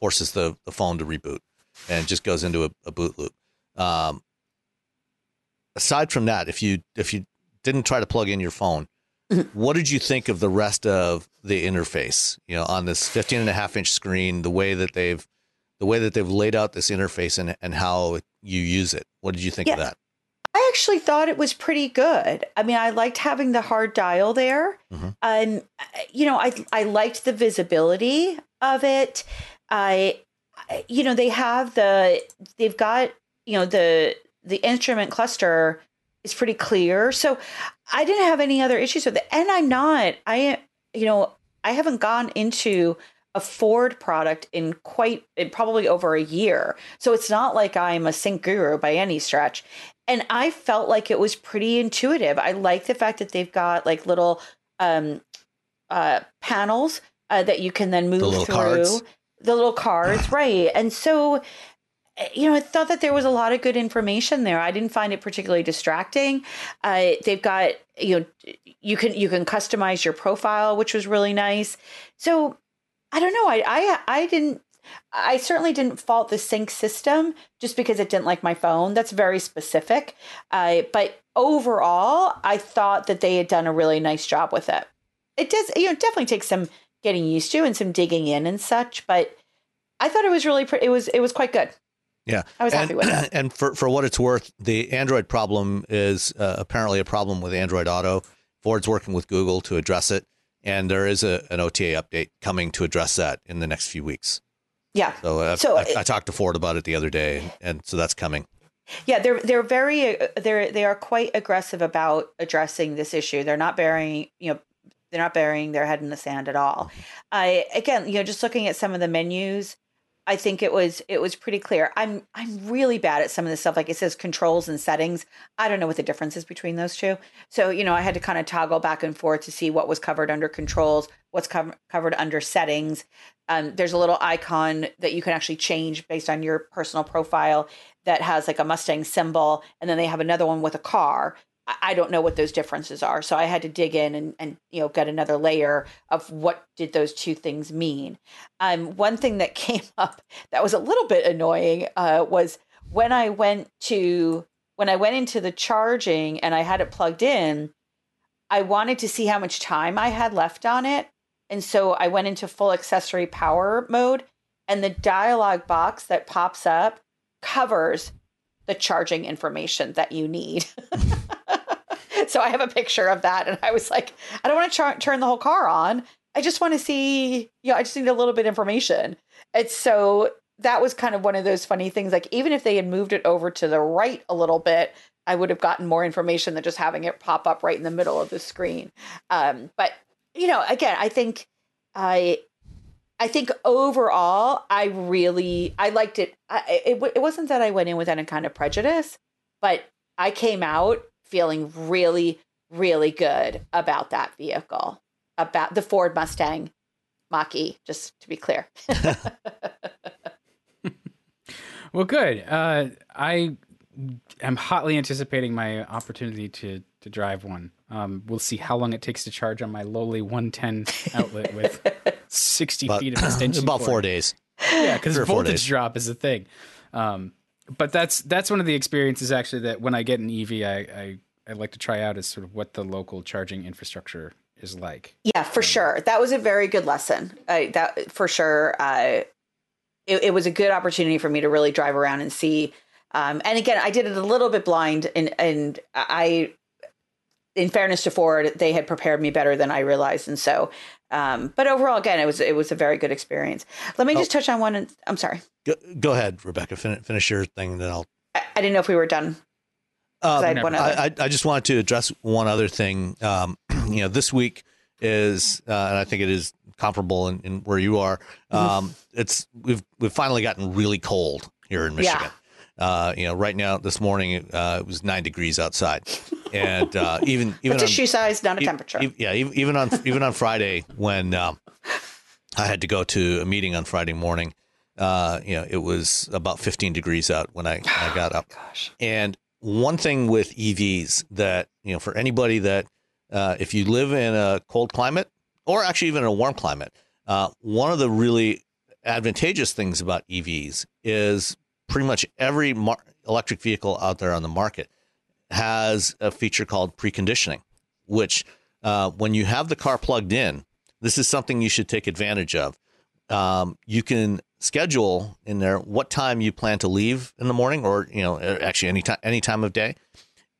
forces the phone to reboot and just goes into a boot loop. Aside from that, if you didn't try to plug in your phone, what did you think of the rest of the interface? You know, on this 15.5-inch screen, the way that they've laid out this interface and how you use it. What did you think of that? I actually thought it was pretty good. I mean, I liked having the hard dial there. Mm-hmm. You know, I liked the visibility of it. You know, they've got, you know, the instrument cluster is pretty clear. So I didn't have any other issues with it. And I haven't gone into a Ford product in probably over a year. So it's not like I'm a sync guru by any stretch. And I felt like it was pretty intuitive. I like the fact that they've got like little panels that you can then move through. The little cards, right. And so, you know, I thought that there was a lot of good information there. I didn't find it particularly distracting. They've got, you know, you can customize your profile, which was really nice. So I don't know. I certainly didn't fault the sync system just because it didn't like my phone. That's very specific. But overall, I thought that they had done a really nice job with it. It does, you know, definitely take some getting used to and some digging in and such, but I thought it was really pretty. It was quite good. Yeah. I was happy with it. And for what it's worth, the Android problem is apparently a problem with Android Auto. Ford's working with Google to address it. And there is an OTA update coming to address that in the next few weeks. Yeah. So I talked to Ford about it the other day, and so that's coming. Yeah, they are quite aggressive about addressing this issue. They're not burying their head in the sand at all. Mm-hmm. Again, you know, just looking at some of the menus, I think it was pretty clear. I'm really bad at some of this stuff. Like it says controls and settings. I don't know what the difference is between those two. So, you know, I had to kind of toggle back and forth to see what was covered under controls, what's covered under settings. There's a little icon that you can actually change based on your personal profile that has like a Mustang symbol. And then they have another one with a car. I don't know what those differences are. So I had to dig in and you know, get another layer of what did those two things mean. One thing that came up that was a little bit annoying was when I went into the charging and I had it plugged in, I wanted to see how much time I had left on it. And so I went into full accessory power mode, and the dialog box that pops up covers the charging information that you need. So I have a picture of that. And I was like, I don't want to turn the whole car on. I just want to see, you know, I just need a little bit of information. And so that was kind of one of those funny things. Like even if they had moved it over to the right a little bit, I would have gotten more information than just having it pop up right in the middle of the screen. But, you know, again, I think overall, I liked it. It wasn't that I went in with any kind of prejudice, but I came out feeling really, really good about that vehicle, about the Ford Mustang Mach-E, just to be clear. Well, good. I am hotly anticipating my opportunity to drive one. We'll see how long it takes to charge on my lowly 110 outlet with 60 feet of extension. About 4 days. Yeah, because voltage drop is a thing. But that's one of the experiences actually that when I get an EV, I like to try out is sort of what the local charging infrastructure is like. Yeah, for sure. That was a very good lesson. That for sure. It was a good opportunity for me to really drive around and see. And again, I did it a little bit blind, and I, in fairness to Ford, they had prepared me better than I realized, and so. But overall, again, it was a very good experience. Let me just touch on one. I'm sorry. Go ahead, Rebecca. Finish your thing. Then I'll. I didn't know if we were done. I just wanted to address one other thing. You know, this week is, and I think it is comparable in where you are. We've finally gotten really cold here in Michigan. Yeah. You know, right now this morning it was 9 degrees outside. And even it's a shoe size, not a temperature. Even on Friday when I had to go to a meeting on Friday morning, you know, it was about 15 degrees out when I got up. Gosh. And one thing with EVs that, you know, for anybody that if you live in a cold climate or actually even in a warm climate, one of the really advantageous things about EVs is pretty much every electric vehicle out there on the market has a feature called preconditioning, which when you have the car plugged in, this is something you should take advantage of. You can schedule in there what time you plan to leave in the morning, or, you know, actually any time of day.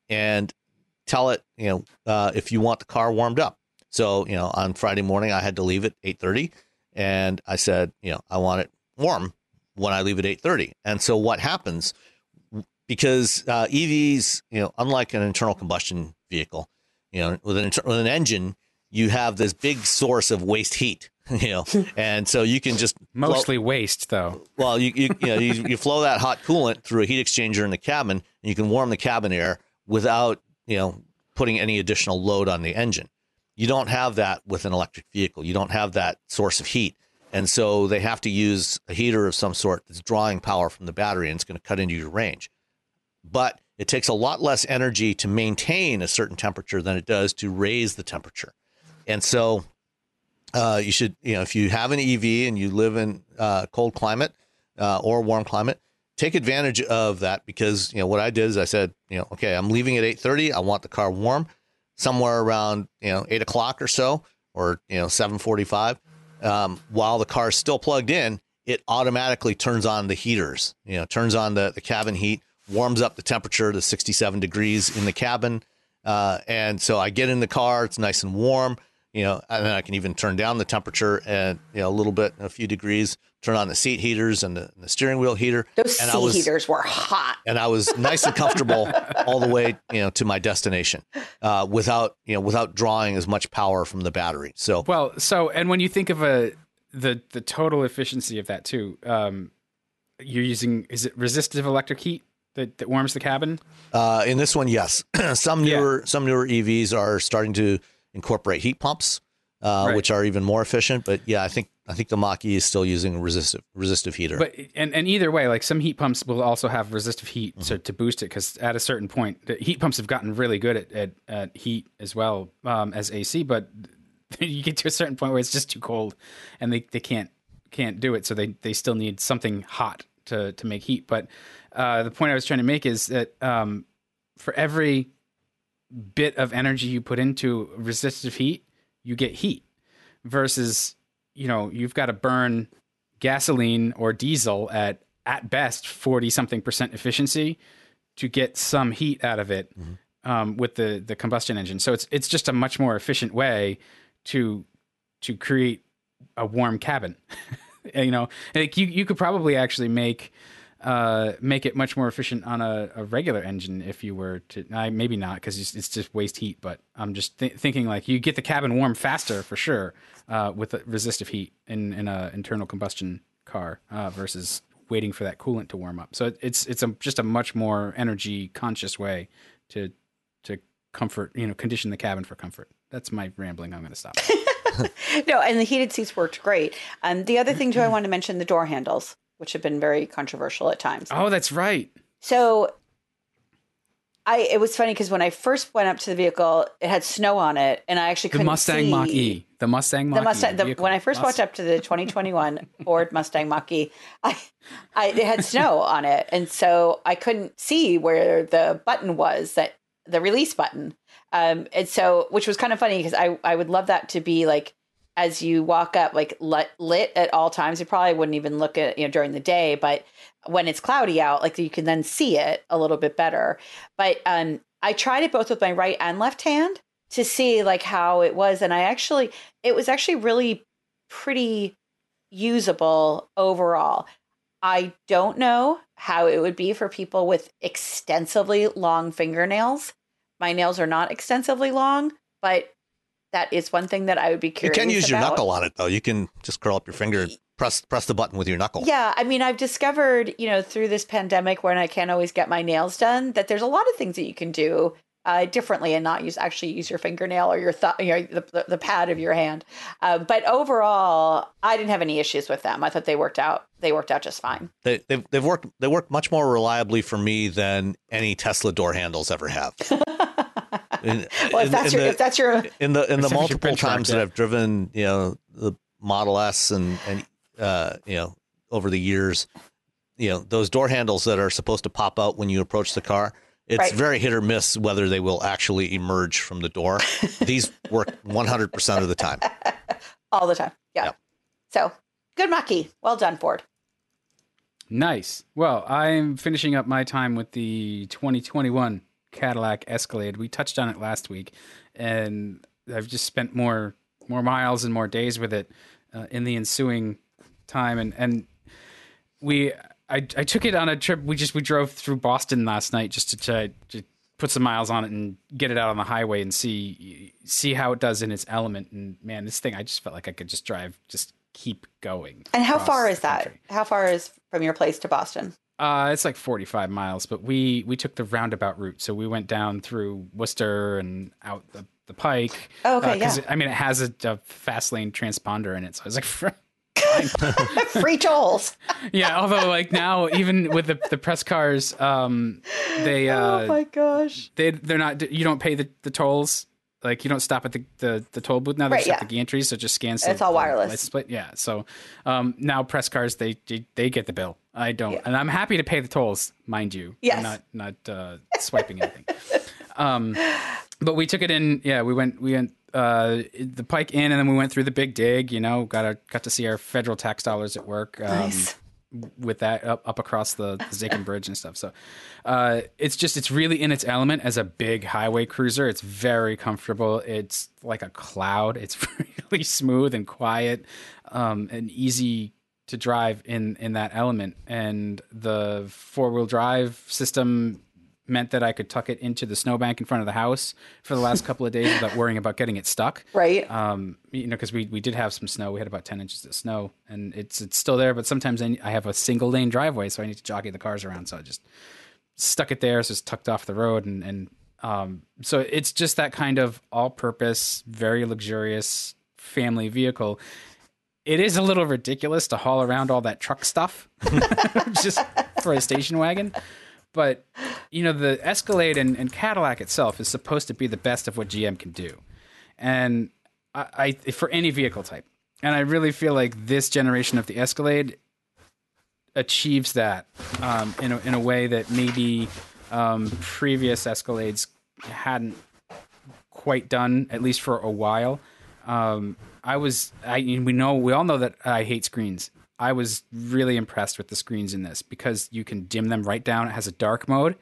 and tell it, you know, if you want the car warmed up. So, you know, on Friday morning, I had to leave at 8:30 and I said, you know, I want it warm when I leave at 8:30. And so what happens, because EVs, you know, unlike an internal combustion vehicle, you know, with an engine, you have this big source of waste heat, you know, and so you can just mostly waste though. Well, you flow that hot coolant through a heat exchanger in the cabin, and you can warm the cabin air without, you know, putting any additional load on the engine. You don't have that with an electric vehicle. You don't have that source of heat. And so they have to use a heater of some sort that's drawing power from the battery, and it's going to cut into your range. But it takes a lot less energy to maintain a certain temperature than it does to raise the temperature. And so you should, you know, if you have an EV and you live in cold climate or warm climate, take advantage of that, because, you know, what I did is I said, you know, okay, I'm leaving at 8:30. I want the car warm somewhere around, you know, 8 o'clock or so, or, you know, 7:45. While the car is still plugged in, it automatically turns on the heaters, you know, turns on the cabin heat, warms up the temperature to 67 degrees in the cabin. And so I get in the car, it's nice and warm, you know, and then I can even turn down the temperature and, you know, a little bit, a few degrees, turn on the seat heaters and the steering wheel heater. Those heaters were hot. And I was nice and comfortable all the way, you know, to my destination, without drawing as much power from the battery. So, and when you think of the total efficiency of that too, you're using, is it resistive electric heat that warms the cabin? In this one, yes. Some newer EVs are starting to incorporate heat pumps, which are even more efficient. But yeah, I think the Mach-E is still using a resistive heater. But and either way, like, some heat pumps will also have resistive heat to boost it, because at a certain point, the heat pumps have gotten really good at heat as well as AC. But you get to a certain point where it's just too cold, and they can't do it. So they still need something hot to make heat. But the point I was trying to make is that for every bit of energy you put into resistive heat, you get heat, versus, you know, you've got to burn gasoline or diesel at best 40 something percent efficiency to get some heat out of it, with the combustion engine. So it's just a much more efficient way to create a warm cabin. You know, like, you could probably actually make it much more efficient on a regular engine if you were to, maybe not, because it's just waste heat. But I'm just thinking, like, you get the cabin warm faster for sure with resistive heat in a internal combustion car versus waiting for that coolant to warm up. So it's just a much more energy conscious way to comfort, you know, condition the cabin for comfort. That's my rambling. I'm going to stop. No, and the heated seats worked great. The other thing too, I want to mention the door handles, which have been very controversial at times. Oh, that's right. So it was funny, because when I first went up to the vehicle, it had snow on it, and I actually couldn't see. The Mustang Mach-E. When I first walked up to the 2021 Ford Mustang Mach-E, it had snow on it, and so I couldn't see where the button was, that the release button. And so, which was kind of funny, because I would love that to be, like, as you walk up, like, lit at all times. You probably wouldn't even look at, you know, during the day, but when it's cloudy out, like, you can then see it a little bit better. But, I tried it both with my right and left hand to see, like, how it was. And it was actually really pretty usable overall. I don't know how it would be for people with extensively long fingernails. My nails are not extensively long, but that is one thing that I would be curious about. You can use your knuckle on it, though. You can just curl up your finger and press the button with your knuckle. Yeah. I mean, I've discovered, you know, through this pandemic, when I can't always get my nails done, that there's a lot of things that you can do differently and not use your fingernail or your thumb, you know, the pad of your hand. But overall, I didn't have any issues with them. I thought they worked out. They worked out just fine. They work much more reliably for me than any Tesla door handles ever have. In the multiple times that I've driven, you know, the Model S and you know, over the years, you know, those door handles that are supposed to pop out when you approach the car, it's very hit or miss whether they will actually emerge from the door. These work 100% of the time. All the time. Yeah. Yep. So good Mach-E. Well done, Ford. Nice. Well, I'm finishing up my time with the 2021 Cadillac Escalade. We touched on it last week, and I've just spent more miles and more days with it in the ensuing time. And I took it on a trip. We drove through Boston last night just to try to put some miles on it and get it out on the highway and see how it does in its element. And man, this thing, I just felt like I could just drive, just keep going. And how far is that? How far is from your place to Boston? It's like 45 miles, but we took the roundabout route. So we went down through Worcester and out the Pike. Oh, okay, yeah. I mean, it has a fast lane transponder in it. So I was like... Free tolls. Yeah, although like now, even with the press cars, they oh my gosh, they're not. You don't pay the tolls. Like you don't stop at the toll booth now. They set the gantry, so it just scans. It's all wireless. Split. Yeah. So now press cars they get the bill. I don't, and I'm happy to pay the tolls, mind you. Yes. I'm not swiping anything. But we took it in. Yeah, we went. The Pike Inn, and then we went through the Big Dig, got to see our federal tax dollars at work, nice. With that up across the Zicken Bridge and stuff. So, it's really in its element as a big highway cruiser. It's very comfortable. It's like a cloud. It's really smooth and quiet, and easy to drive in that element. And the four-wheel drive system meant that I could tuck it into the snowbank in front of the house for the last couple of days without worrying about getting it stuck. Right. Because we did have some snow. We had about 10 inches of snow, and it's still there. But sometimes I have a single lane driveway, so I need to jockey the cars around. So I just stuck it there. So it's tucked off the road. And so it's just that kind of all purpose, very luxurious family vehicle. It is a little ridiculous to haul around all that truck stuff just for a station wagon. But, the Escalade and Cadillac itself is supposed to be the best of what GM can do. And I for any vehicle type. And I really feel like this generation of the Escalade achieves that in a way that maybe previous Escalades hadn't quite done, at least for a while. We all know that I hate screens. I was really impressed with the screens in this because you can dim them right down. It has a dark mode.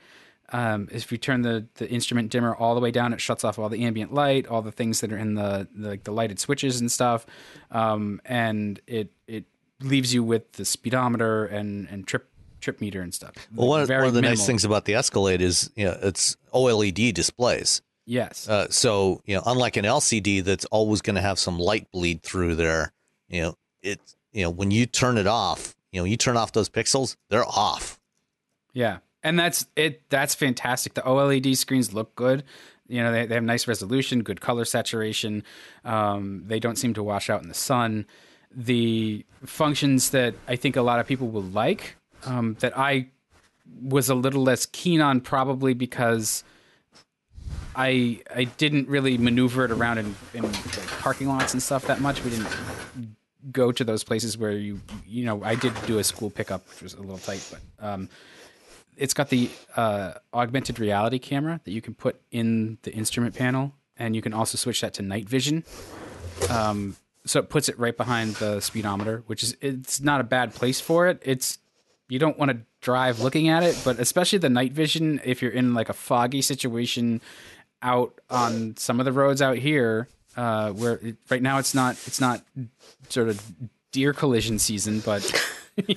If you turn the instrument dimmer all the way down, it shuts off all the ambient light, all the things that are in the lighted switches and stuff. And it leaves you with the speedometer and trip meter and stuff. Well, one of the nice things about the Escalade is, it's OLED displays. Yes. So, unlike an LCD that's always going to have some light bleed through there, it's, when you turn it off, you turn off those pixels, they're off. Yeah. And that's it. That's fantastic. The OLED screens look good. They have nice resolution, good color saturation. They don't seem to wash out in the sun. The functions that I think a lot of people will like, that I was a little less keen on, probably because I didn't really maneuver it around in like parking lots and stuff that much. We didn't go to those places where I did do a school pickup, which was a little tight, but it's got the augmented reality camera that you can put in the instrument panel, and you can also switch that to night vision. So it puts it right behind the speedometer, which is, it's not a bad place for it. It's, you don't want to drive looking at it, but especially the night vision, if you're in like a foggy situation out on some of the roads out here, where right now it's not sort of deer collision season, but you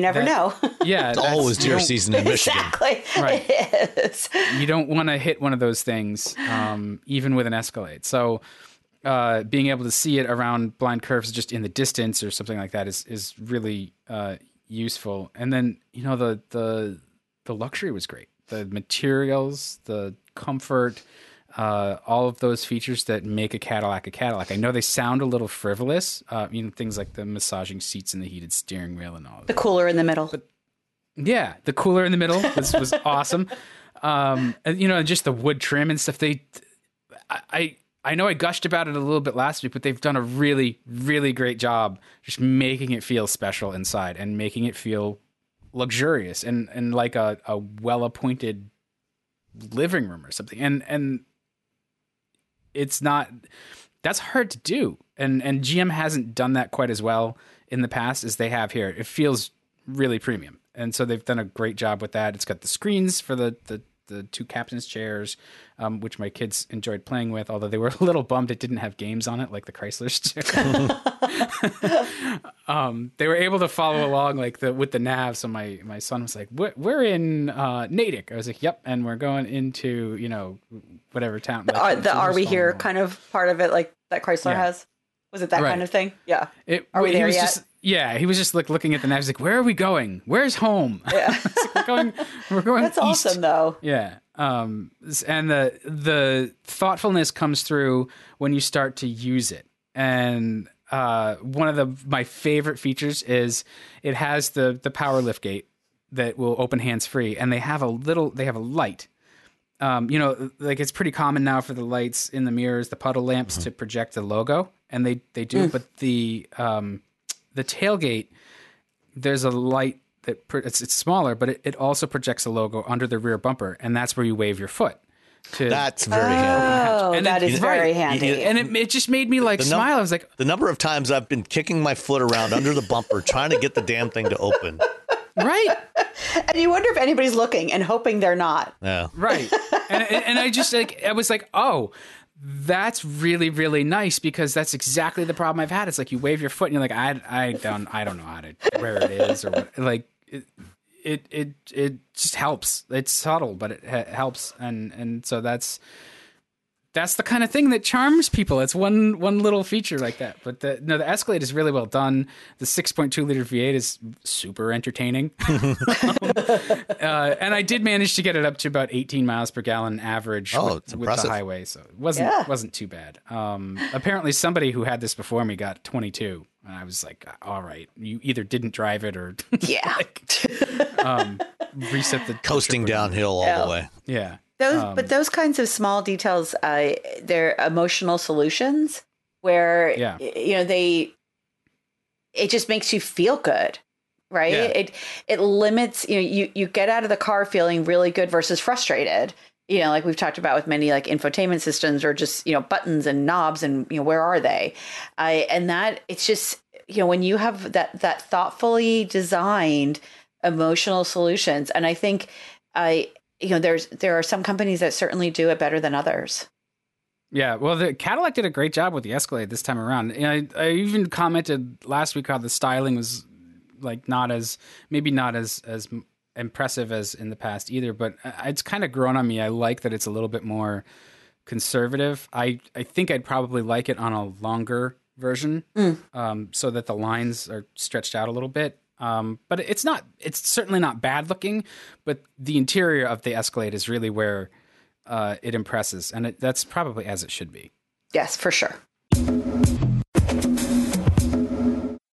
never know. Yeah. It's always deer season in Michigan. Exactly. Right. It is. You don't want to hit one of those things, even with an Escalade. So, being able to see it around blind curves, just in the distance or something like that is really, useful. And then, the luxury was great. The materials, the comfort, all of those features that make a Cadillac a Cadillac. I know they sound a little frivolous, things like the massaging seats and the heated steering wheel and all of that. The cooler in the middle. But, yeah, the cooler in the middle was awesome. Just the wood trim and stuff. I know I gushed about it a little bit last week, but they've done a really, really great job just making it feel special inside and making it feel luxurious and like a well-appointed living room or something. And it's not, that's hard to do. And GM hasn't done that quite as well in the past as they have here. It feels really premium. And so they've done a great job with that. It's got the screens for the the two captain's chairs, which my kids enjoyed playing with, although they were a little bummed it didn't have games on it like the Chrysler's chair. They were able to follow along with the nav. So my son was like, we're in Natick. I was like, yep. And we're going into, whatever town. The Are We Here kind of part of it, like that Chrysler has. Was it that kind of thing? Yeah. Are we there yet? He was just looking at the nav. He's like, where are we going? Where's home? Yeah. we're going That's east. Awesome, though. Yeah. And the thoughtfulness comes through when you start to use it. And one of my favorite features is it has the power lift gate that will open hands-free. And they have a light. It's pretty common now for the lights in the mirrors, the puddle lamps, to project the logo. And they do, but the tailgate, there's a light that it's smaller, but it also projects a logo under the rear bumper, and that's where you wave your foot. That's very handy. Oh, that is very handy. And it just made me smile. I was like, the number of times I've been kicking my foot around under the bumper trying to get the damn thing to open. Right. And you wonder if anybody's looking and hoping they're not. Yeah. Right. And I just I was like, oh. That's really, really nice, because that's exactly the problem I've had. It's like you wave your foot and you're like, I don't know where it is, or what. It just helps. It's subtle, but it helps, and so that's the kind of thing that charms people. It's one little feature like that. But the Escalade is really well done. The 6.2 liter V8 is super entertaining, and I did manage to get it up to about 18 miles per gallon average with the highway, so it wasn't too bad. Apparently, somebody who had this before me got 22, and I was like, "All right, you either didn't drive it or reset the coasting downhill all the way." Yeah. But those kinds of small details, they're emotional solutions where, it just makes you feel good, right? Yeah. It limits, you get out of the car feeling really good versus frustrated, like we've talked about with many infotainment systems or just, buttons and knobs and, where are they? And that it's just, when you have that thoughtfully designed emotional solutions. And I think there are some companies that certainly do it better than others. Yeah. Well, the Cadillac did a great job with the Escalade this time around. And I even commented last week how the styling was not as impressive as in the past either, but it's kind of grown on me. I like that it's a little bit more conservative. I think I'd probably like it on a longer version, so that the lines are stretched out a little bit. But it's certainly not bad looking, but the interior of the Escalade is really where it impresses. And that's probably as it should be. Yes, for sure.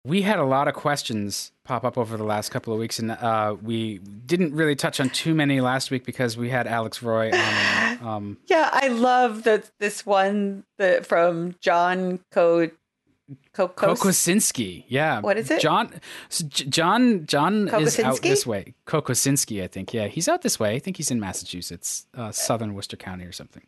We had a lot of questions pop up over the last couple of weeks, and we didn't really touch on too many last week because we had Alex Roy on. I love this one from John Code. Kokosinski, yeah. What is it? John is out this way. Kokosinski, I think. Yeah, he's out this way. I think he's in Massachusetts, southern Worcester County or something.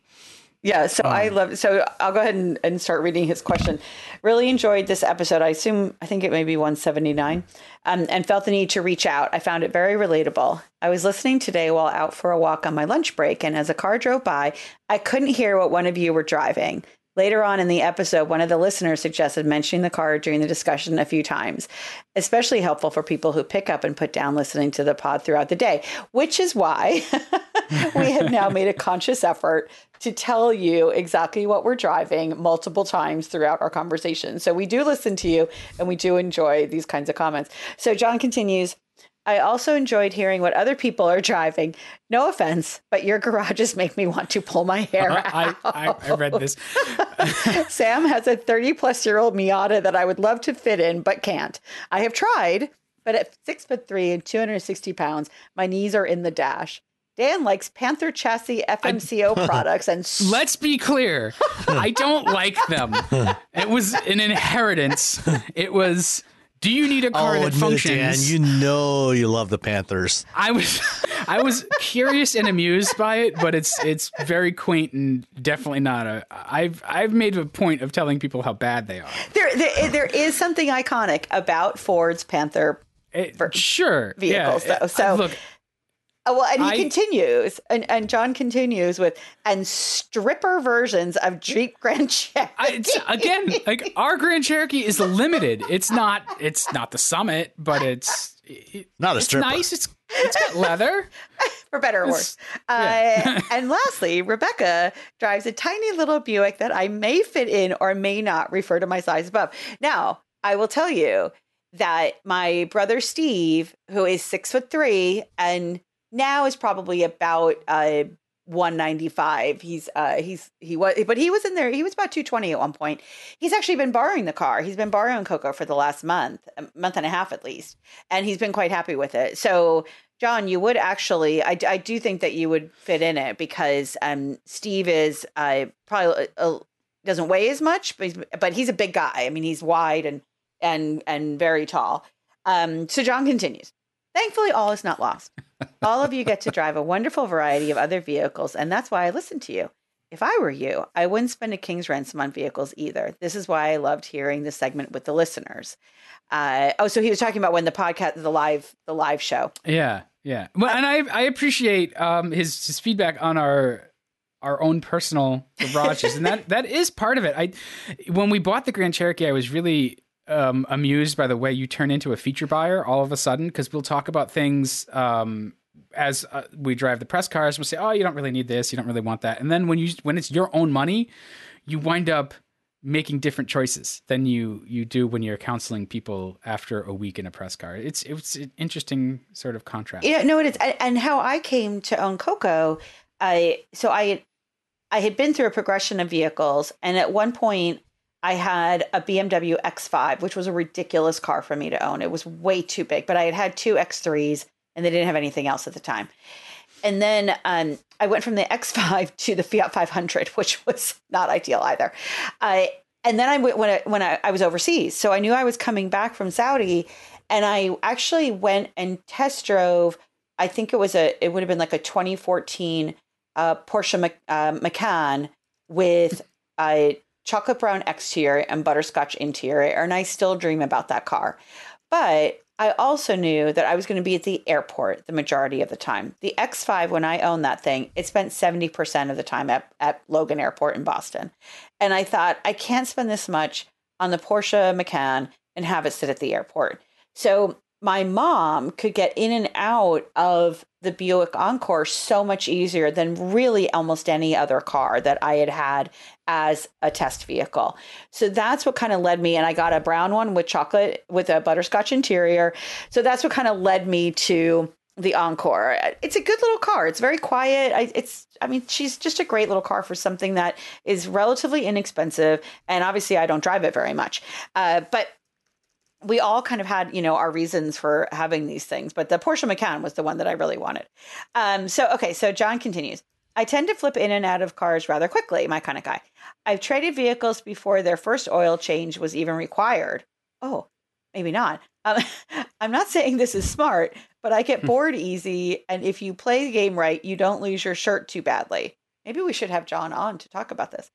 Yeah, so I love it. So I'll go ahead and start reading his question. Really enjoyed this episode. I think it may be 179, and felt the need to reach out. I found it very relatable. I was listening today while out for a walk on my lunch break, and as a car drove by, I couldn't hear what one of you were driving. Later on in the episode, one of the listeners suggested mentioning the car during the discussion a few times, especially helpful for people who pick up and put down listening to the pod throughout the day, which is why we have now made a conscious effort to tell you exactly what we're driving multiple times throughout our conversation. So we do listen to you, and we do enjoy these kinds of comments. So John continues, I also enjoyed hearing what other people are driving. No offense, but your garages make me want to pull my hair out. I read this. Sam has a 30-plus-year-old Miata that I would love to fit in, but can't. I have tried, but at 6'3" and 260 pounds, my knees are in the dash. Dan likes Panther Chassis FMCO products, and let's be clear, I don't like them. It was an inheritance. It was. Do you need a car that functions? Dan, you love the Panthers. I was curious and amused by it, but it's very quaint and definitely not a. I've made a point of telling people how bad they are. There is something iconic about Ford's Panther vehicles, though. So look, Well, and he continues, and John continues with, and stripper versions of Jeep Grand Cherokee. Again, our Grand Cherokee is limited. It's not the Summit, but it's not a stripper. It's nice. It's got leather. For better or worse. Yeah. And lastly, Rebecca drives a tiny little Buick that I may fit in or may not refer to my size above. Now, I will tell you that my brother Steve, who is 6'3" and now is probably about 195. He was in there. He was about 220 at one point. He's actually been borrowing the car. He's been borrowing Coco for the last month and a half at least. And he's been quite happy with it. So John, you would actually, I do think that you would fit in it because Steve is probably doesn't weigh as much, but he's a big guy. I mean, he's wide and very tall. So John continues. Thankfully, all is not lost. All of you get to drive a wonderful variety of other vehicles, and that's why I listen to you. If I were you, I wouldn't spend a king's ransom on vehicles either. This is why I loved hearing this segment with the listeners. So he was talking about when the podcast, the live show. Yeah. Well, and I appreciate his feedback on our own personal garages, and that is part of it. When we bought the Grand Cherokee, I was really amused by the way you turn into a feature buyer all of a sudden, because we'll talk about things as we drive the press cars. We'll say, oh, you don't really need this, you don't really want that, and then when it's your own money, you wind up making different choices than you do when you're counseling people after a week in a press car. It's an interesting sort of contrast. Yeah, no, it is. And how I came to own Coco, I had been through a progression of vehicles, and at one point I had a BMW X5, which was a ridiculous car for me to own. It was way too big, but I had two X3s and they didn't have anything else at the time. And then I went from the X5 to the Fiat 500, which was not ideal either. And then I went when I was overseas. So I knew I was coming back from Saudi, and I actually went and test drove. I think it would have been like a 2014 Porsche Macan with chocolate brown exterior and butterscotch interior, and I still dream about that car. But I also knew that I was going to be at the airport the majority of the time. The X5, when I owned that thing, it spent 70% of the time at Logan Airport in Boston. And I thought, I can't spend this much on the Porsche Macan and have it sit at the airport. So my mom could get in and out of the Buick Encore so much easier than really almost any other car that I had as a test vehicle. So that's what kind of led me. And I got a brown one with chocolate with a butterscotch interior. So that's what kind of led me to the Encore. It's a good little car. It's very quiet. She's just a great little car for something that is relatively inexpensive. And obviously I don't drive it very much. But we all kind of had, our reasons for having these things, but the Porsche Macan was the one that I really wanted. So John continues. I tend to flip in and out of cars rather quickly, my kind of guy. I've traded vehicles before their first oil change was even required. Oh, maybe not. I'm not saying this is smart, but I get bored easy. And if you play the game right, you don't lose your shirt too badly. Maybe we should have John on to talk about this.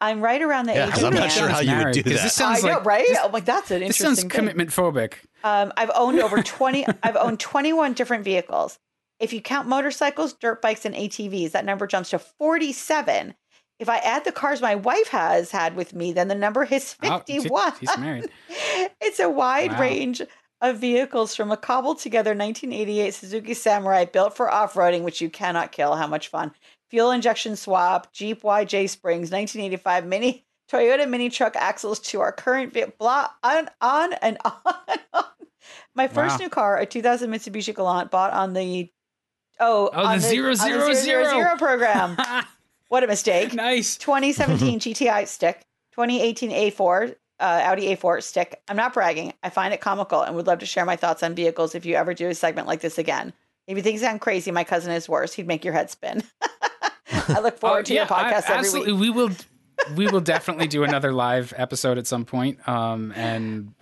I'm right around the age. I'm not sure how you would do that. This sounds that's an interesting thing. This sounds commitment phobic. I've owned over 21 different vehicles. If you count motorcycles, dirt bikes, and ATVs, that number jumps to 47. If I add the cars my wife has had with me, then the number is 51. Oh, he's married. It's a wide range of vehicles, from a cobbled together 1988 Suzuki Samurai built for off-roading, which you cannot kill. How much fun. Fuel injection swap, Jeep YJ Springs, 1985 Mini, Toyota Mini Truck axles to our current blah, on and on. My first new car, a 2000 Mitsubishi Galant, bought on the zero program. What a mistake. Nice. 2017 GTI stick, 2018 A4. Audi A4 stick. I'm not bragging. I find it comical and would love to share my thoughts on vehicles if you ever do a segment like this again. If you think I'm crazy, my cousin is worse. He'd make your head spin. I look forward to your podcast every week. We will definitely do another live episode at some point. And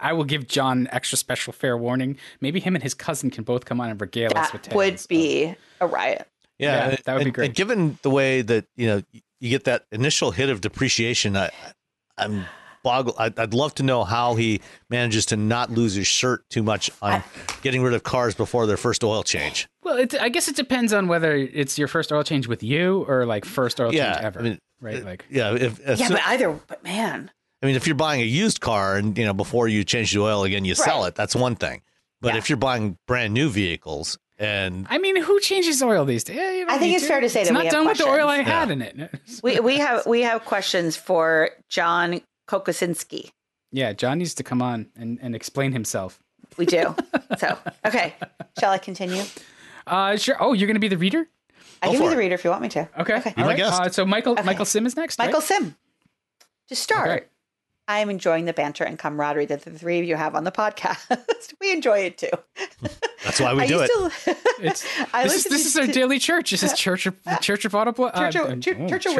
I will give John extra special fair warning. Maybe him and his cousin can both come on and regale us with tales. That would be a riot. Yeah, that would be great. And given the way that you get that initial hit of depreciation, I'm I'd love to know how he manages to not lose his shirt too much on getting rid of cars before their first oil change. Well, I guess it depends on whether it's your first oil change with you or like first oil change ever. I mean, right? Like, yeah. But man, I mean, if you're buying a used car and, you know, before you change the oil again, you sell it. That's one thing. But if you're buying brand new vehicles, and I mean, who changes oil these days? I think it's fair to say that we have questions. It's not done with the oil I had in it. we have questions for John Kokosinski. Yeah, John needs to come on and explain himself. We do. So, okay. Shall I continue? Sure. Oh, you're going to be the reader? I can be the reader if you want me to. Okay. You're my guest. So Michael Sim is next, Michael Sim. To start, I am enjoying the banter and camaraderie that the three of you have on the podcast. We enjoy it too. That's why we do it. This is our daily church. This is Church of Autoblog. Church of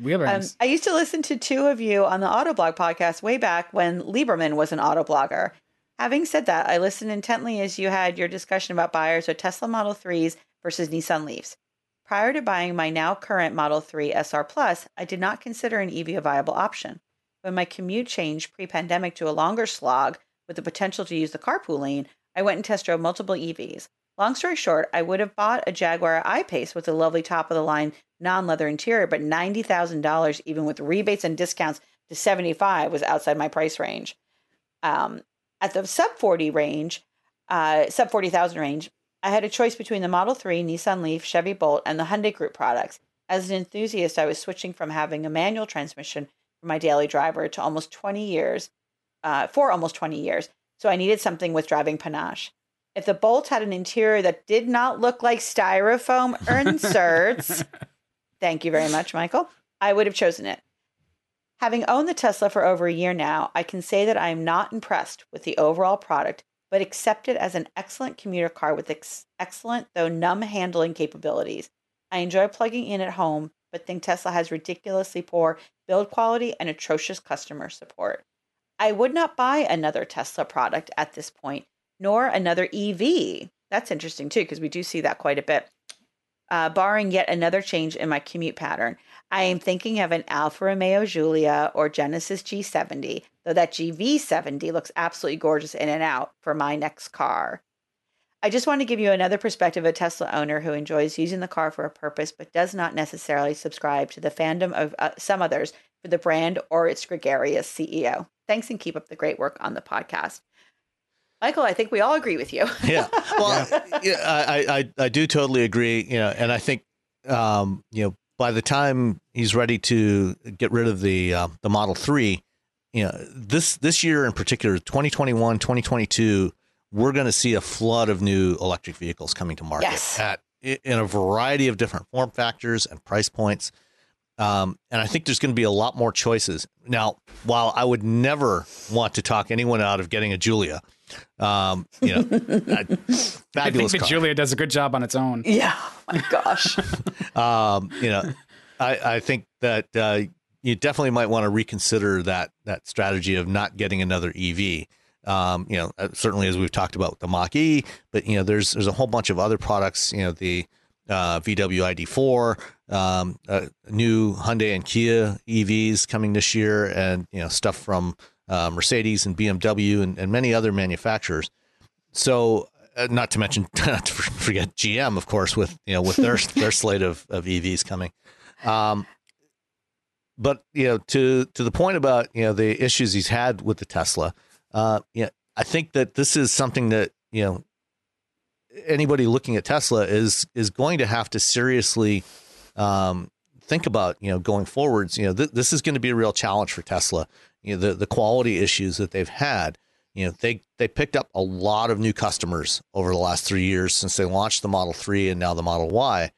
Wheel Bearings. I used to listen to two of you on the Autoblog podcast way back when Lieberman was an Autoblogger. Having said that, I listened intently as you had your discussion about buyers of Tesla Model 3s versus Nissan Leafs. Prior to buying my now current Model 3 SR Plus, I did not consider an EV a viable option. When my commute changed pre-pandemic to a longer slog with the potential to use the carpool lane, I went and test drove multiple EVs. Long story short, I would have bought a Jaguar I-Pace with a lovely top-of-the-line non-leather interior, but $90,000, even with rebates and discounts to $75,000, was outside my price range. At the sub-40,000 range, I had a choice between the Model 3, Nissan Leaf, Chevy Bolt, and the Hyundai Group products. As an enthusiast, I was switching from having a manual transmission my daily driver to almost 20 years. So I needed something with driving panache. If the Bolt had an interior that did not look like styrofoam inserts, thank you very much, Michael, I would have chosen it. Having owned the Tesla for over a year now, I can say that I am not impressed with the overall product, but accept it as an excellent commuter car with excellent, though numb, handling capabilities. I enjoy plugging in at home, but think Tesla has ridiculously poor build quality and atrocious customer support. I would not buy another Tesla product at this point, nor another EV. That's interesting too, because we do see that quite a bit. Barring yet another change in my commute pattern, I am thinking of an Alfa Romeo Giulia or Genesis G70, though that GV70 looks absolutely gorgeous in and out for my next car. I just want to give you another perspective of a Tesla owner who enjoys using the car for a purpose, but does not necessarily subscribe to the fandom of some others for the brand or its gregarious CEO. Thanks and keep up the great work on the podcast. Michael, I think we all agree with you. Yeah. Well, yeah, I do totally agree. You know, and I think, you know, by the time he's ready to get rid of the Model 3, you know, this year in particular, 2021, 2022, we're going to see a flood of new electric vehicles coming to market in a variety of different form factors and price points. And I think there's going to be a lot more choices. Now, while I would never want to talk anyone out of getting a Giulia, you know, fabulous car. I think the Giulia does a good job on its own. Yeah. My gosh. You know, I think that you definitely might want to reconsider that strategy of not getting another EV. You know, certainly as we've talked about with the Mach-E, but you know, there's a whole bunch of other products. You know, the VW ID4, new Hyundai and Kia EVs coming this year, and you know, stuff from Mercedes and BMW and many other manufacturers. So, not to mention, not to forget GM, of course, with you know, with their their slate of EVs coming. But you know, to the point about you know the issues he's had with the Tesla. Yeah, I think that this is something that, you know, anybody looking at Tesla is going to have to seriously think about, you know, going forwards. You know, this is going to be a real challenge for Tesla. You know, the quality issues that they've had, you know, they picked up a lot of new customers over the last 3 years since they launched the Model 3 and now the Model Y.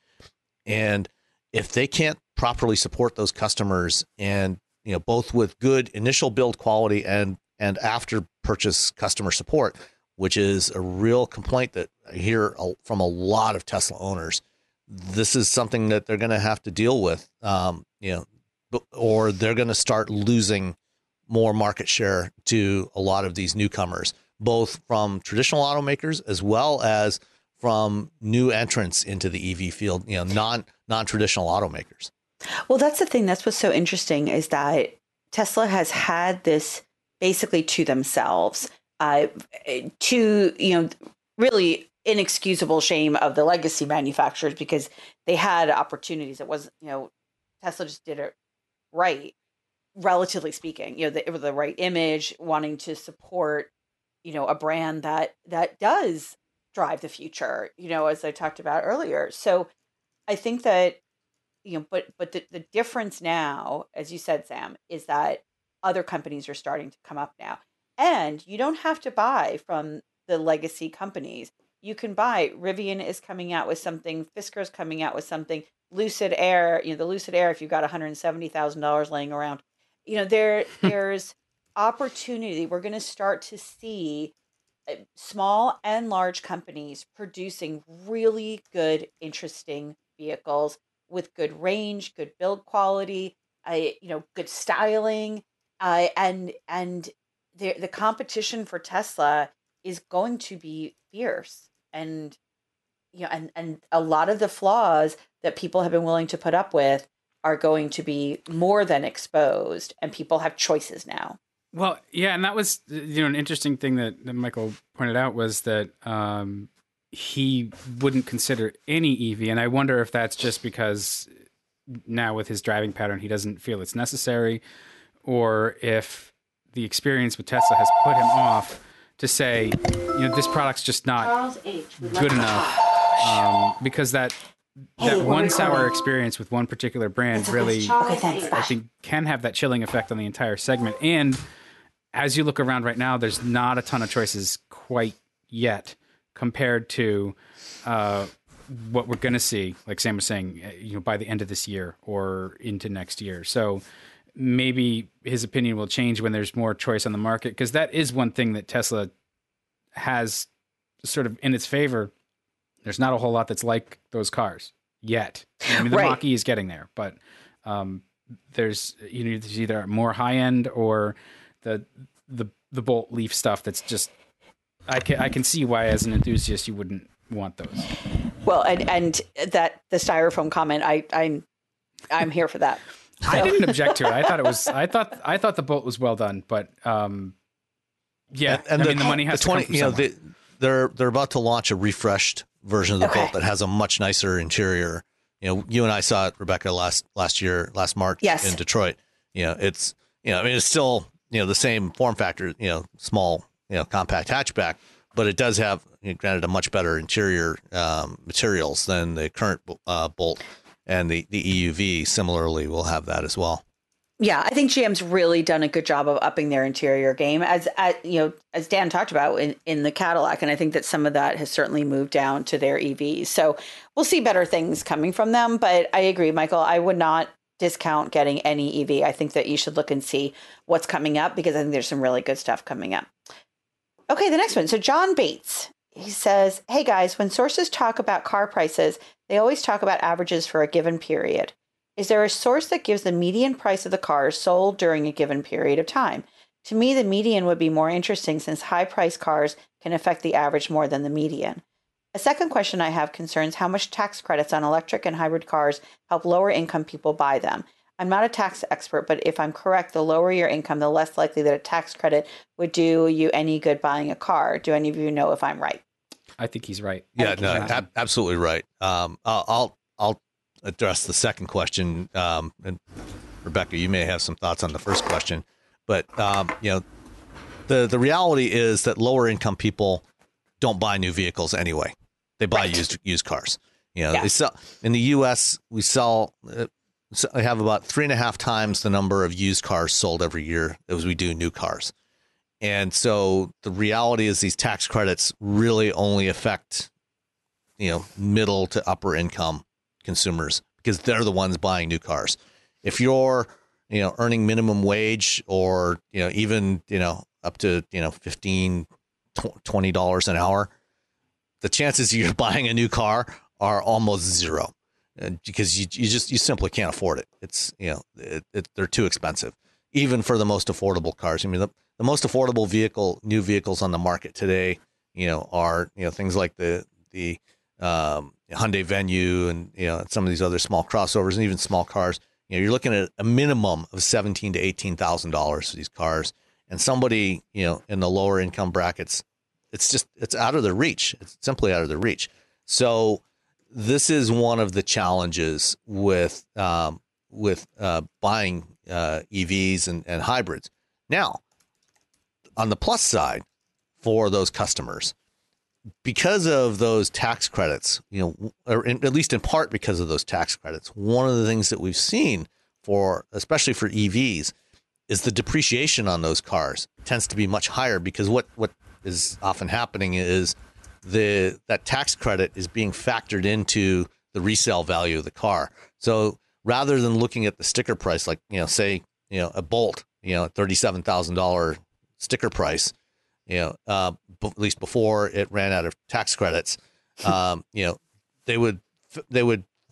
And if they can't properly support those customers and, you know, both with good initial build quality and after purchase customer support, which is a real complaint that I hear from a lot of Tesla owners, this is something that they're going to have to deal with, you know, or they're going to start losing more market share to a lot of these newcomers, both from traditional automakers as well as from new entrants into the EV field, you know, non-traditional automakers. Well, that's the thing. That's what's so interesting is that Tesla has had this basically to themselves, to, you know, really inexcusable shame of the legacy manufacturers, because they had opportunities. It wasn't, you know, Tesla just did it right, relatively speaking. You know, it was the right image, wanting to support, you know, a brand that does drive the future, you know, as I talked about earlier. So I think that, you know, but the difference now, as you said, Sam, is that other companies are starting to come up now, and you don't have to buy from the legacy companies. You can buy. Rivian is coming out with something. Fisker's coming out with something. Lucid Air, you know, the Lucid Air, if you've got $170,000 laying around, you know, there's opportunity. We're going to start to see small and large companies producing really good, interesting vehicles with good range, good build quality, you know, good styling, and the competition for Tesla is going to be fierce, and you know, and a lot of the flaws that people have been willing to put up with are going to be more than exposed, and people have choices now. Well, yeah, and that was, you know, an interesting thing that Michael pointed out was that he wouldn't consider any EV, and I wonder if that's just because now with his driving pattern he doesn't feel it's necessary, or if the experience with Tesla has put him off to say, you know, this product's just not good enough, because that 1 hour experience with one particular brand really, I think, can have that chilling effect on the entire segment. And as you look around right now, there's not a ton of choices quite yet compared to what we're going to see, like Sam was saying, you know, by the end of this year or into next year. So maybe his opinion will change when there's more choice on the market, because that is one thing that Tesla has sort of in its favor. There's not a whole lot that's like those cars yet. I mean, the right. Mach-E is getting there, but there's, you know, there's either more high-end or the Bolt Leaf stuff that's just, I can see why as an enthusiast you wouldn't want those. Well, and that the styrofoam comment, I'm here for that. So. I didn't object to it. I thought the Bolt was well done, but yeah, and I mean, the money has to come from someone. They're about to launch a refreshed version of the Bolt that has a much nicer interior. You know, you and I saw it, Rebecca, last March in Detroit. You know, it's, you know, I mean, it's still, you know, the same form factor, you know, small, you know, compact hatchback, but it does have, you know, granted, a much better interior materials than the current Bolt, and the EUV similarly will have that as well. Yeah, I think GM's really done a good job of upping their interior game, as you know, as Dan talked about in the Cadillac, and I think that some of that has certainly moved down to their EVs. So we'll see better things coming from them. But I agree, Michael. I would not discount getting any EV. I think that you should look and see what's coming up, because I think there's some really good stuff coming up. Okay, the next one. So John Bates, he says, "Hey guys, when sources talk about car prices, they always talk about averages for a given period. Is there a source that gives the median price of the cars sold during a given period of time? To me, the median would be more interesting, since high-priced cars can affect the average more than the median. A second question I have concerns how much tax credits on electric and hybrid cars help lower-income people buy them. I'm not a tax expert, but if I'm correct, the lower your income, the less likely that a tax credit would do you any good buying a car. Do any of you know if I'm right?" I think he's right. Yeah, no, absolutely right. I'll address the second question, and Rebecca, you may have some thoughts on the first question, but you know, the reality is that lower income people don't buy new vehicles anyway. They buy used cars. You know, They sell in the U.S. We sell, we have about 3.5 times the number of used cars sold every year as we do new cars, and so the reality is these tax credits really only affect, you know, middle to upper income consumers, because they're the ones buying new cars. If you're, you know, earning minimum wage, or, you know, even, you know, up to, you know, $15, $20 an hour, the chances you're buying a new car are almost zero, because you simply can't afford it. It's, you know, they're too expensive, even for the most affordable cars. I mean, the most affordable new vehicles on the market today, you know, are, you know, things like the Hyundai Venue, and, you know, some of these other small crossovers and even small cars. you know, you're looking at a minimum of $17,000 to $18,000 for these cars. And somebody, you know, in the lower income brackets, it's just, it's out of their reach. It's simply out of their reach. So this is one of the challenges with buying EVs and hybrids. Now, on the plus side for those customers, because of those tax credits, you know, or in, at least in part because of those tax credits, one of the things that we've seen for, especially for EVs, is the depreciation on those cars tends to be much higher, because what is often happening is that tax credit is being factored into the resale value of the car. So rather than looking at the sticker price, like, you know, say, you know, a Bolt, you know, $37,000 sticker price, you know, at least before it ran out of tax credits, you know, they would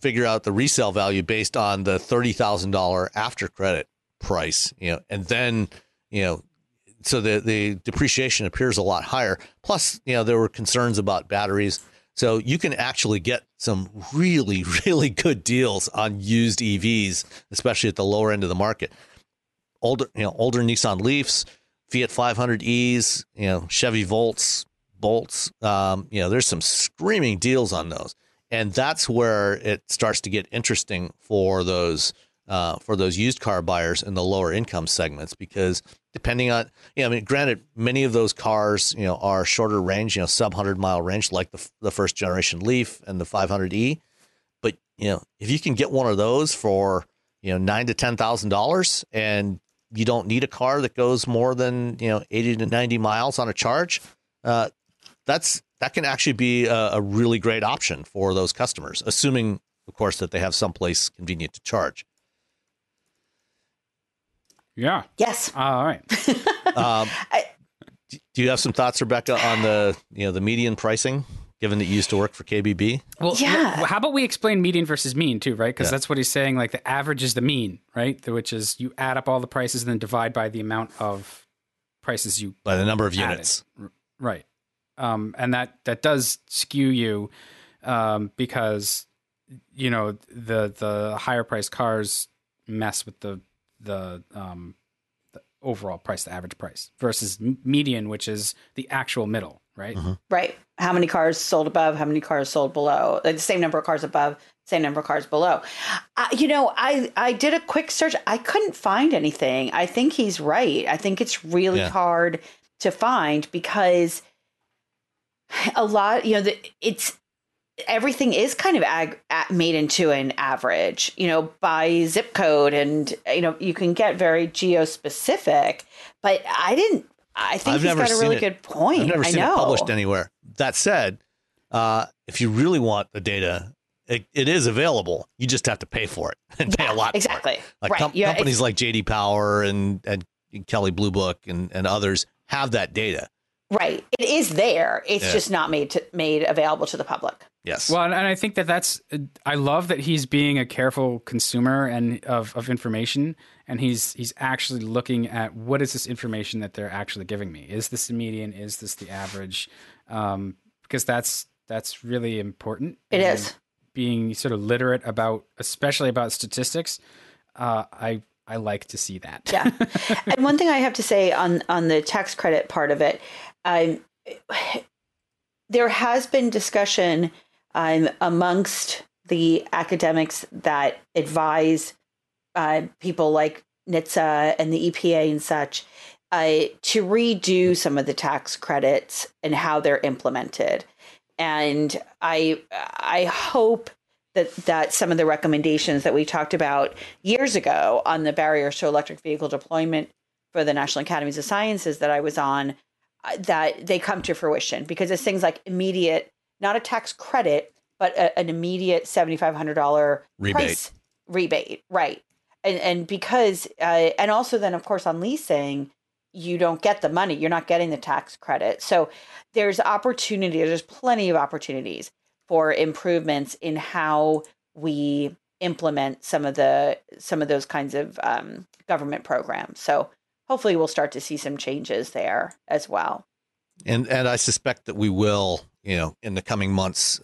figure out the resale value based on the $30,000 after credit price, you know, and then, you know, so the depreciation appears a lot higher. Plus, you know, there were concerns about batteries. So you can actually get some really, really good deals on used EVs, especially at the lower end of the market. Older Nissan Leafs, Fiat 500Es, you know, Chevy Bolts, you know, there's some screaming deals on those. And that's where it starts to get interesting for those used car buyers in the lower income segments, because depending on, you know, I mean, granted, many of those cars, you know, are shorter range, you know, sub 100-mile range, like the first generation Leaf and the 500E. But, you know, if you can get one of those for, you know, $9,000 to $10,000 and you don't need a car that goes more than, you know, 80 to 90 miles on a charge, that can actually be a really great option for those customers, assuming, of course, that they have someplace convenient to charge. Yeah. Yes. All right. Do you have some thoughts, Rebecca, on the median pricing, given that you used to work for KBB? Well, yeah. How about we explain median versus mean too, right? Because that's what he's saying. Like, the average is the mean, right? Which is you add up all the prices and then divide by the amount of prices you by the number of units, right? And that does skew you because, you know, the higher priced cars mess with the overall price, the average price, versus median, which is the actual middle, right? Mm-hmm. Right. How many cars sold above? How many cars sold below? The same number of cars above, same number of cars below. You know, I did a quick search. I couldn't find anything. I think he's right. I think it's really hard to find, because a lot, you know, everything is kind of made into an average, you know, by zip code, and, you know, you can get very geo-specific, but I think he's got a really good point. I've never seen it published anywhere. That said, if you really want the data, it is available. You just have to pay for it, and pay a lot for it. Like, right. Companies like J.D. Power and Kelly Blue Book and others have that data. Right. It is there. It's just not made available to the public. Yes. Well, and I think that's I love that he's being a careful consumer and of information. And he's actually looking at, what is this information that they're actually giving me? Is this the median? Is this the average? Because that's really important. It is. Being sort of literate about, especially about statistics. I like to see that. Yeah. And one thing I have to say on the tax credit part of it, there has been discussion amongst the academics that advise people like NHTSA and the EPA and such to redo some of the tax credits and how they're implemented. And I hope that some of the recommendations that we talked about years ago on the barriers to electric vehicle deployment for the National Academies of Sciences that I was on, that they come to fruition, because it's things like immediate, not a tax credit, but an immediate $7,500 rebate. Right. And because, and also then, of course, on leasing, you don't get the money, you're not getting the tax credit. So there's opportunity, there's plenty of opportunities for improvements in how we implement some of those kinds of government programs. So hopefully we'll start to see some changes there as well. And I suspect that we will, you know, in the coming months,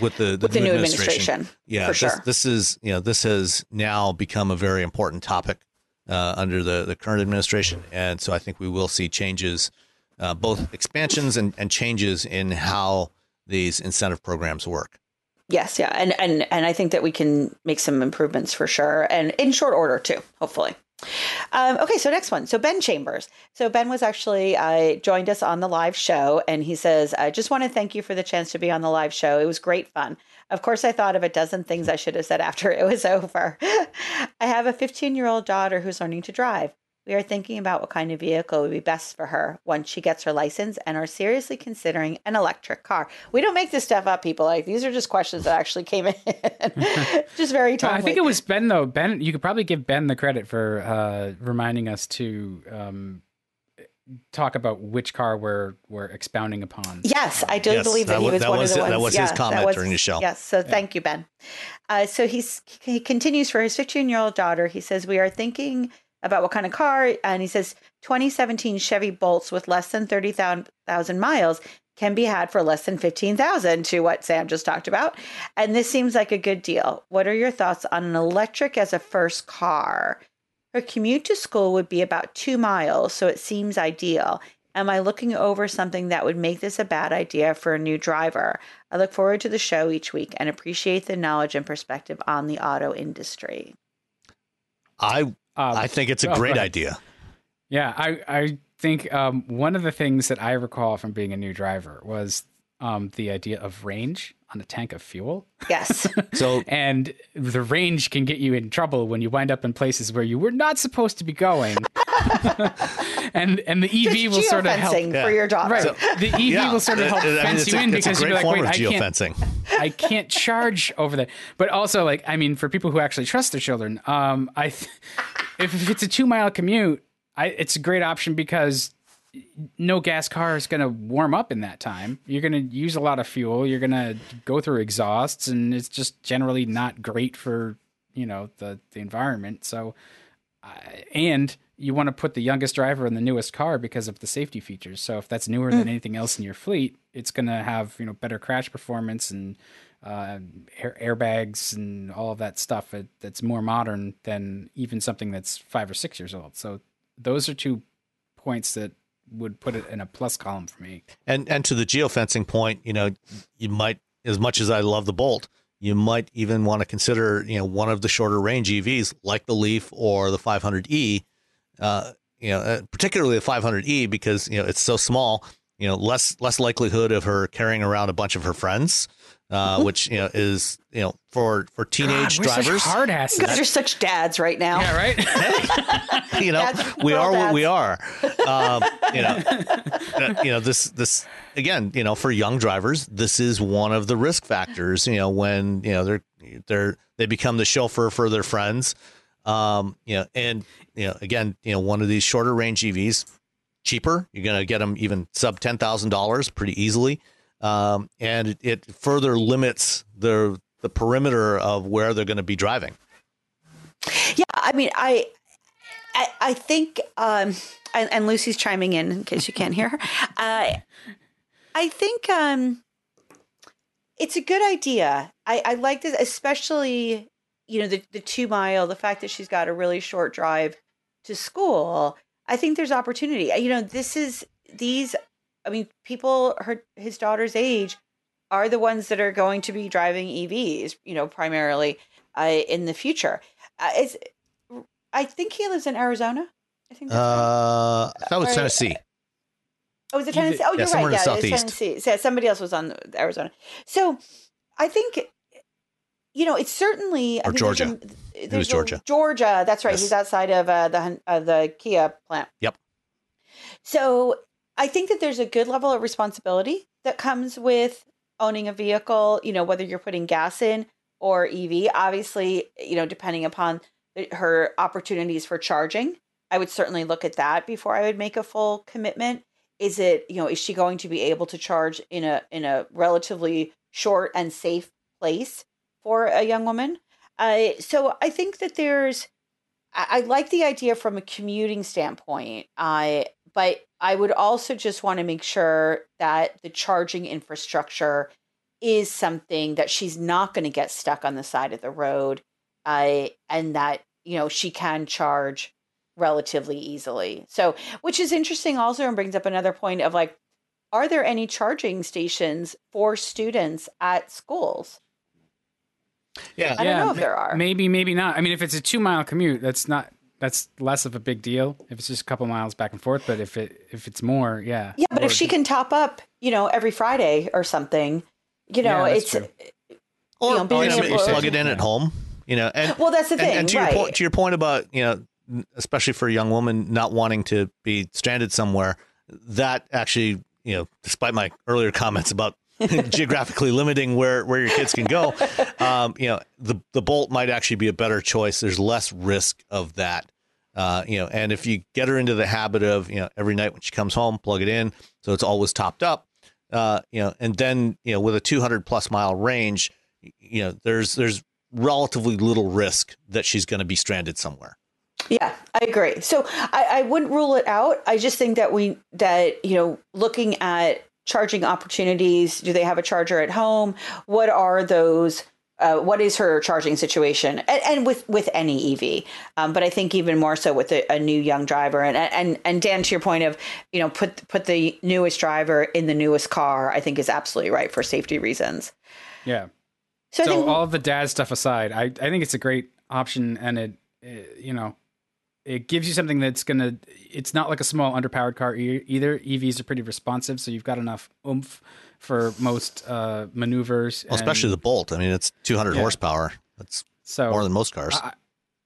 with the new administration. Yeah, for sure. This is, you know, this has now become a very important topic under the current administration. And so I think we will see changes, both expansions and changes in how these incentive programs work. Yes. Yeah. And I think that we can make some improvements for sure. And in short order, too, hopefully. Okay. So next one. So Ben Chambers. So Ben was actually joined us on the live show, and he says, I just want to thank you for the chance to be on the live show. It was great fun. Of course, I thought of a dozen things I should have said after it was over. I have a 15-year-old daughter who's learning to drive. We are thinking about what kind of vehicle would be best for her once she gets her license, and are seriously considering an electric car. We don't make this stuff up, people. Like, these are just questions that actually came in. Just very timely. I think it was Ben, though. Ben, you could probably give Ben the credit for reminding us to talk about which car we're expounding upon. Yes, I do believe that he was one of the ones. That was his comment during the show. Yes, so thank you, Ben. So he continues, for his 15-year-old daughter, he says, we are thinking about what kind of car, and he says 2017 Chevy Bolts with less than 30,000 miles can be had for less than $15,000, to what Sam just talked about. And this seems like a good deal. What are your thoughts on an electric as a first car? Her commute to school would be about 2 miles, so it seems ideal. Am I looking over something that would make this a bad idea for a new driver? I look forward to the show each week and appreciate the knowledge and perspective on the auto industry. I think it's a great idea. Yeah, I think one of the things that I recall from being a new driver was the idea of range on a tank of fuel. Yes. So, and the range can get you in trouble when you wind up in places where you were not supposed to be going. and the EV will sort of help for your daughter. Right. So, the EV will sort of help fence you in, because you're like, wait, I can't charge over that. But also, like, I mean, for people who actually trust their children, if it's a 2 mile commute, it's a great option, because no gas car is going to warm up in that time. You're going to use a lot of fuel. You're going to go through exhausts, and it's just generally not great for, you know, the environment. So, and you want to put the youngest driver in the newest car because of the safety features. So if that's newer than anything else in your fleet, it's going to have, you know, better crash performance and airbags and all of that stuff that's more modern than even something that's 5 or 6 years old. So those are 2 points that would put it in a plus column for me. And to the geofencing point, you know, you might, as much as I love the Bolt, you might even want to consider, you know, one of the shorter range EVs like the Leaf or the 500E, you know, particularly the 500E, because, you know, it's so small, you know, less likelihood of her carrying around a bunch of her friends, which, you know, is, you know, for teenage drivers, such hard asses. You guys are such dads right now. Yeah, right. Hey, you know, we are. This again, you know, for young drivers, this is one of the risk factors. You know, when, you know, they become the chauffeur for their friends. One of these shorter range EVs, cheaper. You're going to get them even sub $10,000 pretty easily. And it further limits the perimeter of where they're going to be driving. Yeah. I mean, I think, and Lucy's chiming in case you can't hear her. I think, it's a good idea. I like this, especially, you know, the 2 mile, the fact that she's got a really short drive to school. I think there's opportunity. You know, people his daughter's age are the ones that are going to be driving EVs, you know, primarily in the future. I think he lives in Arizona. I think that's right. I thought it was Tennessee. Oh, is it Tennessee? Oh, you're right. Yeah, it's Tennessee. So somebody else was on Arizona. So I think, you know, it's certainly... Or Georgia. It was Georgia. Georgia, that's right. Yes. He's outside of the Kia plant. Yep. So I think that there's a good level of responsibility that comes with owning a vehicle, you know, whether you're putting gas in or EV. Obviously, you know, depending upon her opportunities for charging, I would certainly look at that before I would make a full commitment. Is it, you know, is she going to be able to charge in a relatively short and safe place for a young woman? So I think that I like the idea from a commuting standpoint. But I would also just want to make sure that the charging infrastructure is something that she's not going to get stuck on the side of the road, and that, you know, she can charge relatively easily. So, which is interesting also, and brings up another point of like, are there any charging stations for students at schools? Yeah. I don't know if there are. Maybe not. I mean, if it's a 2-mile commute, that's less of a big deal if it's just a couple miles back and forth. But if it's more, yeah. Yeah. But if she can top up, you know, every Friday or something, you know, yeah, it's, or, you know, being able to plug it in at home, you know, and well, that's the thing. And to your point about, you know, especially for a young woman not wanting to be stranded somewhere, that actually, you know, despite my earlier comments about geographically limiting where your kids can go, you know, the Bolt might actually be a better choice. There's less risk of that, you know, and if you get her into the habit of, you know, every night when she comes home, plug it in so it's always topped up, you know, and then, you know, with a 200+ mile range, you know, there's relatively little risk that she's going to be stranded somewhere. Yeah, I agree. So I wouldn't rule it out. I just think that you know, looking at charging opportunities, do they have a charger at home? What are those? What is her charging situation? And with any EV, but I think even more so with a new young driver. And Dan, to your point of, you know, put the newest driver in the newest car, I think is absolutely right for safety reasons. Yeah. So all the dad stuff aside, I think it's a great option, and it you know, it gives you something that's going to, it's not like a small underpowered car either. EVs are pretty responsive, so you've got enough oomph for most maneuvers. Well, especially the Bolt. I mean, it's 200 horsepower. That's more than most cars.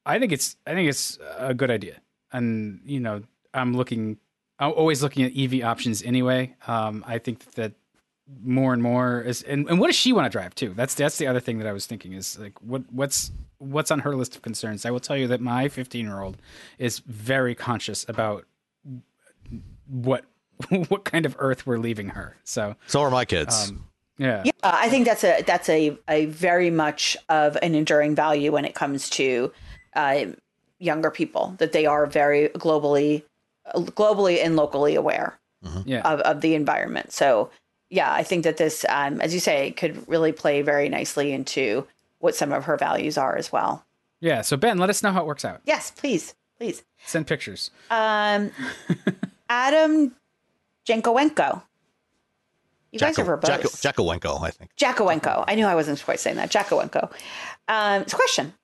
I think it's a good idea. And, you know, I'm always looking at EV options anyway. I think that more and more is, and what does she want to drive too? That's the other thing that I was thinking is like, what's on her list of concerns? I will tell you that my 15-year-old is very conscious about what kind of earth we're leaving her. So are my kids. Yeah, I think that's a very much of an enduring value when it comes to younger people, that they are very globally and locally aware of the environment. So. Yeah, I think that this, as you say, could really play very nicely into what some of her values are as well. Yeah. So, Ben, let us know how it works out. Yes, please. Send pictures. Adam Jankowenko. You guys are verbose. Jakowenko, I think. Jakowenko. I knew I wasn't quite saying that. Jakowenko. It's a question.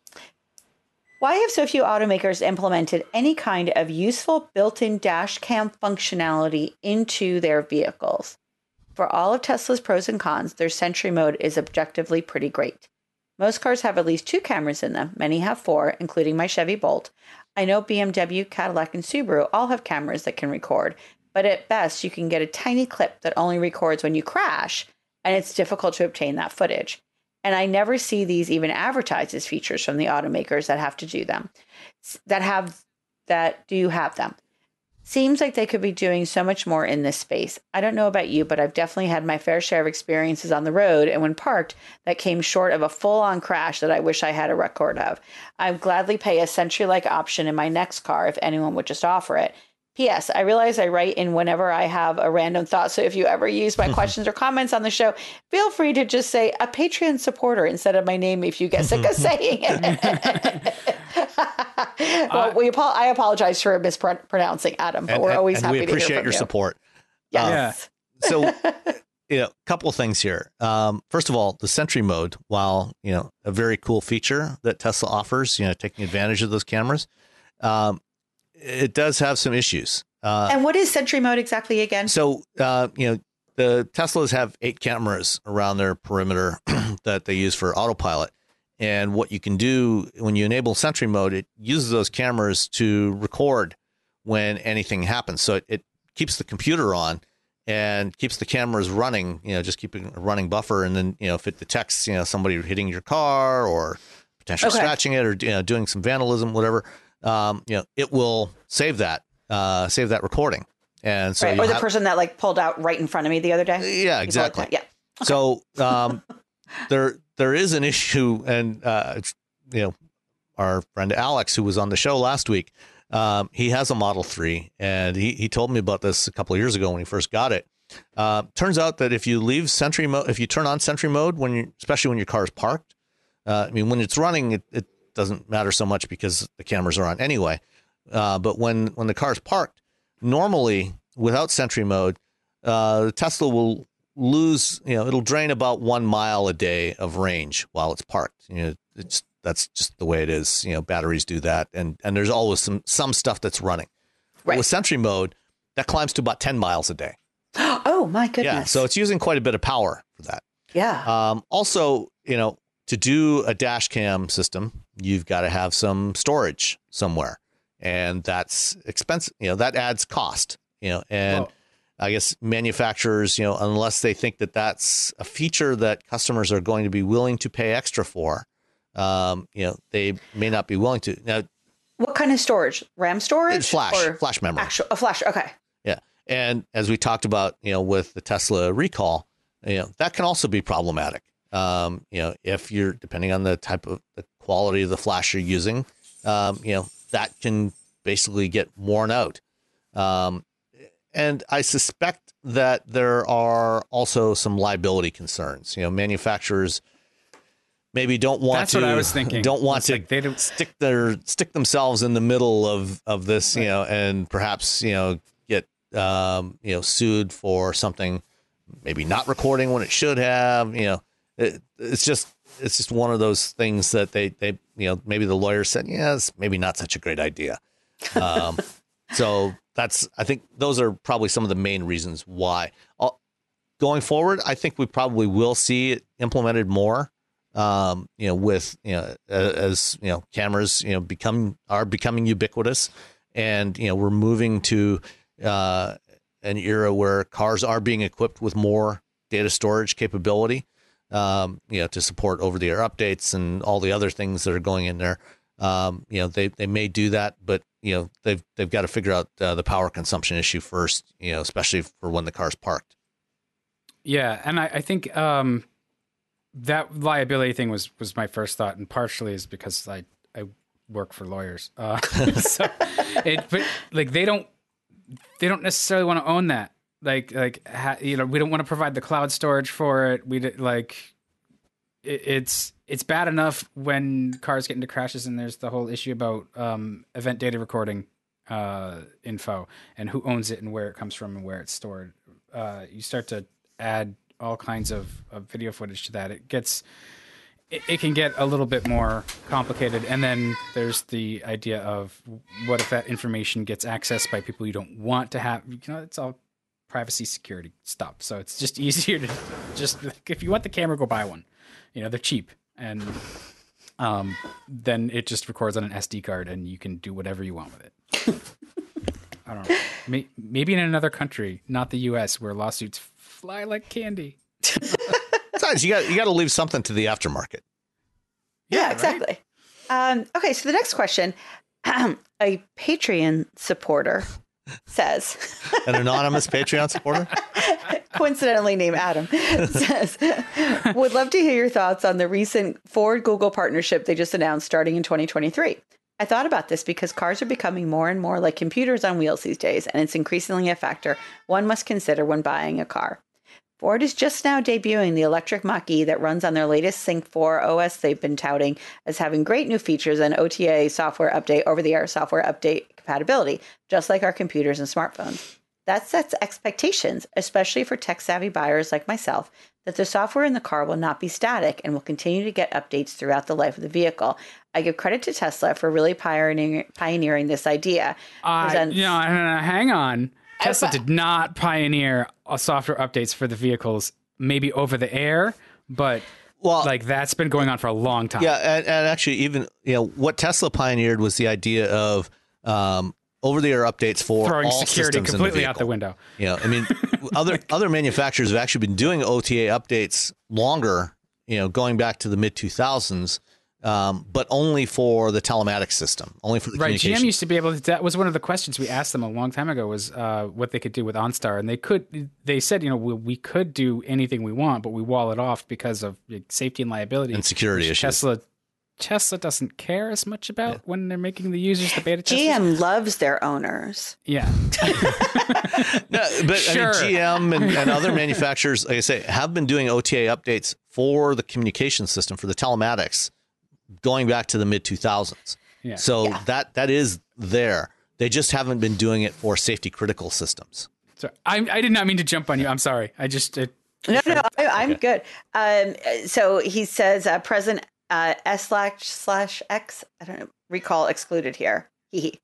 Why have so few automakers implemented any kind of useful built-in dash cam functionality into their vehicles? For all of Tesla's pros and cons, their Sentry mode is objectively pretty great. Most cars have at least 2 cameras in them. Many have 4, including my Chevy Bolt. I know BMW, Cadillac, and Subaru all have cameras that can record, but at best you can get a tiny clip that only records when you crash, and it's difficult to obtain that footage. And I never see these even advertised as features from the automakers that have to do them. That do have them. Seems like they could be doing so much more in this space. I don't know about you, but I've definitely had my fair share of experiences on the road and when parked that came short of a full-on crash that I wish I had a record of. I'd gladly pay a Sentry-like option in my next car if anyone would just offer it. P.S. I realize I write in whenever I have a random thought, so if you ever use my questions or comments on the show, feel free to just say a Patreon supporter instead of my name if you get sick of saying it. Well, I apologize for mispronouncing, Adam, but we're always happy to hear from you. We appreciate your support. Yes. So, you know, a couple of things here. First of all, the Sentry mode, while, you know, a very cool feature that Tesla offers, you know, taking advantage of those cameras, it does have some issues. And what is Sentry mode exactly again? So, you know, the Teslas have 8 cameras around their perimeter that they use for autopilot. And what you can do when you enable Sentry mode, it uses those cameras to record when anything happens. So it keeps the computer on and keeps the cameras running, you know, just keeping a running buffer. And then, you know, if it detects, you know, somebody hitting your car or potentially scratching it or, you know, doing some vandalism, whatever, you know, it will save that recording. And so, or the person that like pulled out right in front of me the other day. Yeah, exactly. Yeah. Okay. So there is an issue, and it's, you know, our friend Alex, who was on the show last week, he has a Model 3, and he told me about this a couple of years ago when he first got it. Turns out that if you leave Sentry mode, if you turn on Sentry mode, when you, especially when your car is parked, I mean, when it's running, it doesn't matter so much because the cameras are on anyway. But when the car is parked, normally without Sentry mode, Tesla will lose, it'll drain about 1 mile a day of range while it's parked. That's just the way it is. Batteries do that. And there's always some stuff that's running. Right. With Sentry mode, that climbs to about 10 miles a day. Oh, my goodness. Yeah, so it's using quite a bit of power for that. Yeah. Also, to do a dash cam system, you've got to have some storage somewhere. And that's expensive. That adds cost, and whoa. I guess manufacturers, unless they think that that's a feature that customers are going to be willing to pay extra for, they may not be willing to. Now, what kind of storage? RAM storage? Flash memory. A flash. Okay. Yeah. And as we talked about, with the Tesla recall, that can also be problematic. If you're depending on the type of the quality of the flash you're using, that can basically get worn out. And I suspect that there are also some liability concerns. Manufacturers maybe don't want that's to. That's what I was thinking. Don't want it's to like they don't... stick themselves in the middle of this, right. And perhaps get sued for something, maybe not recording when it should have. It's just one of those things that they maybe the lawyer said, yeah, it's maybe not such a great idea. So. I think those are probably some of the main reasons why. Going forward, I think we probably will see it implemented more, with, as, cameras, are becoming ubiquitous, and, we're moving to an era where cars are being equipped with more data storage capability, to support over-the-air updates and all the other things that are going in there. They may do that, but they've got to figure out the power consumption issue first, especially for when the car's parked. Yeah. And I think, that liability thing was my first thought, and partially is because I work for lawyers. So but they don't necessarily want to own that. We don't want to provide the cloud storage for it. It's bad enough when cars get into crashes, and there's the whole issue about event data recording info and who owns it and where it comes from and where it's stored. You start to add all kinds of video footage to that. It can get a little bit more complicated. And then there's the idea of what if that information gets accessed by people you don't want to have? It's all privacy security stuff. So it's just easier to if you want the camera, go buy one. They're cheap. And then it just records on an SD card, and you can do whatever you want with it. I don't know. Maybe in another country, not the U.S., where lawsuits fly like candy. Besides, you got to leave something to the aftermarket. Yeah, exactly. Right? Okay, so the next question. A Patreon supporter says. An anonymous Patreon supporter? Coincidentally named Adam says, would love to hear your thoughts on the recent Ford-Google partnership they just announced starting in 2023. I thought about this because cars are becoming more and more like computers on wheels these days, and it's increasingly a factor one must consider when buying a car. Ford is just now debuting the electric Mach-E that runs on their latest Sync 4 OS they've been touting as having great new features and OTA software update, over-the-air software update compatibility, just like our computers and smartphones. That sets expectations, especially for tech-savvy buyers like myself, that the software in the car will not be static and will continue to get updates throughout the life of the vehicle. I give credit to Tesla for really pioneering this idea. Hang on. Tesla did not pioneer software updates for the vehicles, maybe over the air, but that's been going on for a long time. Yeah, and actually even what Tesla pioneered was the idea of over-the-air updates for throwing all security systems completely in the out the window. Other manufacturers have actually been doing OTA updates longer, going back to the mid 2000s, but only for the telematics system, only for the communication. GM used to be able to. That was one of the questions we asked them a long time ago, was what they could do with OnStar, and they said, we could do anything we want, but we wall it off because of safety and liability and security issues. Tesla doesn't care as much about when they're making the users the beta testers. GM loves their owners. Yeah. No, but sure. I mean, GM and other manufacturers, like I say, have been doing OTA updates for the communication system, for the telematics, going back to the mid-2000s. Yeah. So yeah. that is there. They just haven't been doing it for safety critical systems. So I did not mean to jump on you. I'm sorry. I just... No, I'm good. So he says present S/X, I don't recall, excluded here. He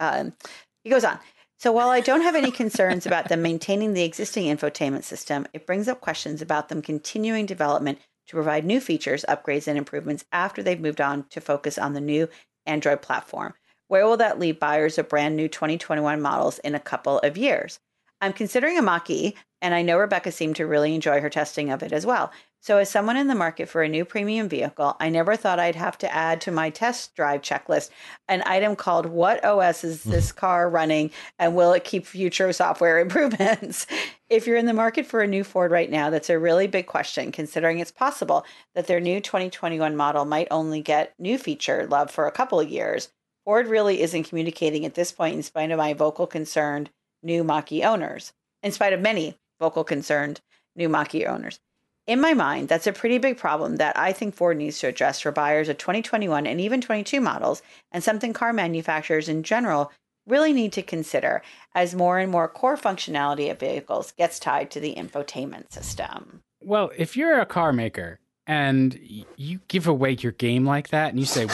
goes on. So while I don't have any concerns about them maintaining the existing infotainment system, it brings up questions about them continuing development to provide new features, upgrades, and improvements after they've moved on to focus on the new Android platform. Where will that leave buyers of brand new 2021 models in a couple of years? I'm considering a Mach-E, and I know Rebecca seemed to really enjoy her testing of it as well. So as someone in the market for a new premium vehicle, I never thought I'd have to add to my test drive checklist an item called what OS is this car running and will it keep future software improvements? If you're in the market for a new Ford right now, that's a really big question, considering it's possible that their new 2021 model might only get new feature love for a couple of years. Ford really isn't communicating at this point in spite of my vocal concerned new Mach-E owners. In spite of many vocal concerned new Mach-E owners. In my mind, that's a pretty big problem that I think Ford needs to address for buyers of 2021 and even 2022 models, and something car manufacturers in general really need to consider as more and more core functionality of vehicles gets tied to the infotainment system. Well, if you're a car maker and you give away your game like that and you say,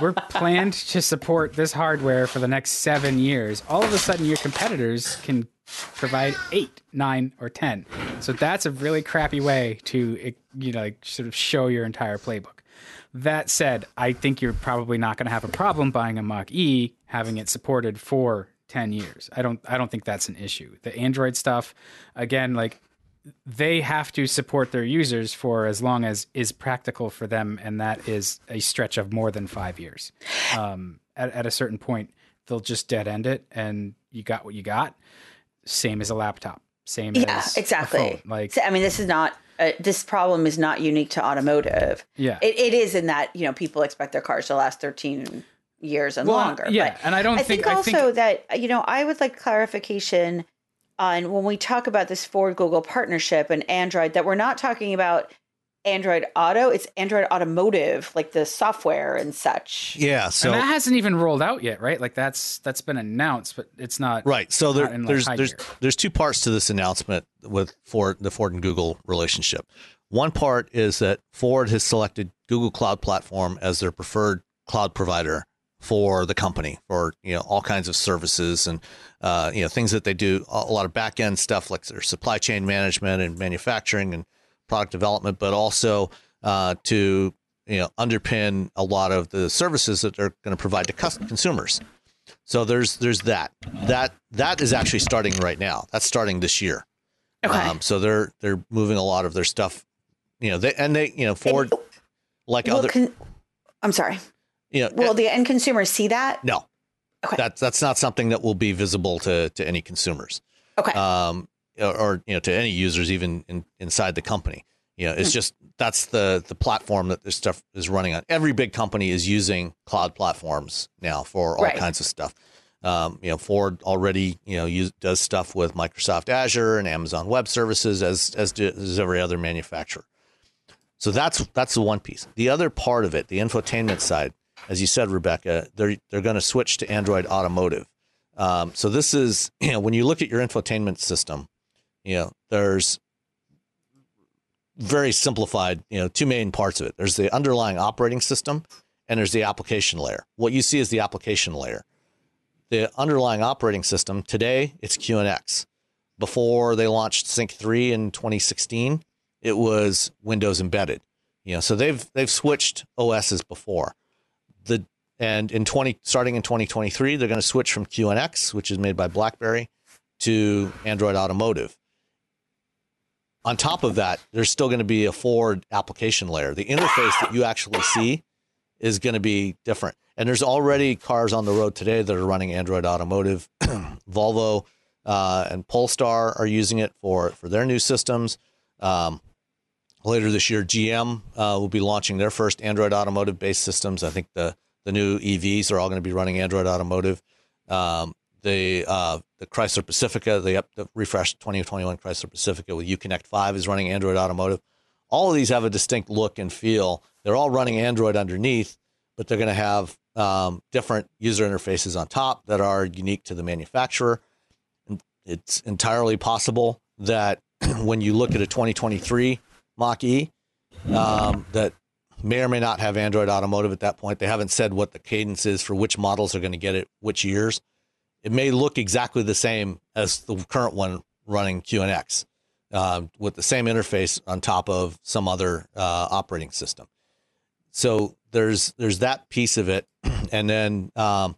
we're planned to support this hardware for the next 7 years, all of a sudden your competitors can provide 8, 9, or 10. So that's a really crappy way to, you know, like sort of show your entire playbook. That said, I think you're probably not going to have a problem buying a Mach-E having it supported for 10 years. I don't think that's an issue. The Android stuff, again, like they have to support their users for as long as is practical for them, and that is a stretch of more than 5 years. At a certain point, they'll just dead end it, and you got what you got. Same as a laptop. Same as exactly. A phone. Like, I mean, this is not this problem is not unique to automotive. Yeah, it is in that, you know, people expect their cars to last 13 years and longer. Yeah, but and I think that, you know, I would like clarification on when we talk about this Ford-Google partnership and Android, that we're not talking about Android Auto. It's Android Automotive, like the software and such. Yeah. So, and that hasn't even rolled out yet, right? Like that's been announced, but it's not right. So there's two parts to this announcement with the Ford and Google relationship. One part is that Ford has selected Google Cloud Platform as their preferred cloud provider for the company, for, you know, all kinds of services and you know, things that they do, a lot of back end stuff like their supply chain management and manufacturing and product development, but also to, you know, underpin a lot of the services that they're going to provide to consumers. So there's that is actually starting right now. That's starting this year. Okay. So they're moving a lot of their stuff. You know, Ford, like other. I'm sorry. Yeah. You know, will the end consumers see that? No. Okay. That's not something that will be visible to any consumers. Okay. Or, you know, to any users, even inside the company, you know, it's just, that's the platform that this stuff is running on. Every big company is using cloud platforms now for all kinds of stuff. You know, Ford already, you know, does stuff with Microsoft Azure and Amazon Web Services, as does every other manufacturer. So that's the one piece. The other part of it, the infotainment side, as you said, Rebecca, they're going to switch to Android Automotive. So this is, you know, when you look at your infotainment system, you know, there's very simplified, you know, two main parts of it. There's the underlying operating system and there's the application layer. What you see is the application layer. The underlying operating system today, it's QNX. Before they launched Sync 3 in 2016, it was Windows embedded. You know, so they've switched OSs before. Starting in 2023, they're going to switch from QNX, which is made by BlackBerry, to Android Automotive. On top of that, there's still going to be a Ford application layer. The interface that you actually see is going to be different. And there's already cars on the road today that are running Android Automotive. Volvo and Polestar are using it for their new systems. Later this year, GM will be launching their first Android Automotive-based systems. I think the new EVs are all going to be running Android Automotive. the Chrysler Pacifica, the refreshed 2021 Chrysler Pacifica with Uconnect 5 is running Android Automotive. All of these have a distinct look and feel. They're all running Android underneath, but they're going to have different user interfaces on top that are unique to the manufacturer. And it's entirely possible that when you look at a 2023 Mach-E, that may or may not have Android Automotive at that point. They haven't said what the cadence is for which models are going to get it, which years. It may look exactly the same as the current one running QNX, with the same interface on top of some other operating system. So there's that piece of it, and then how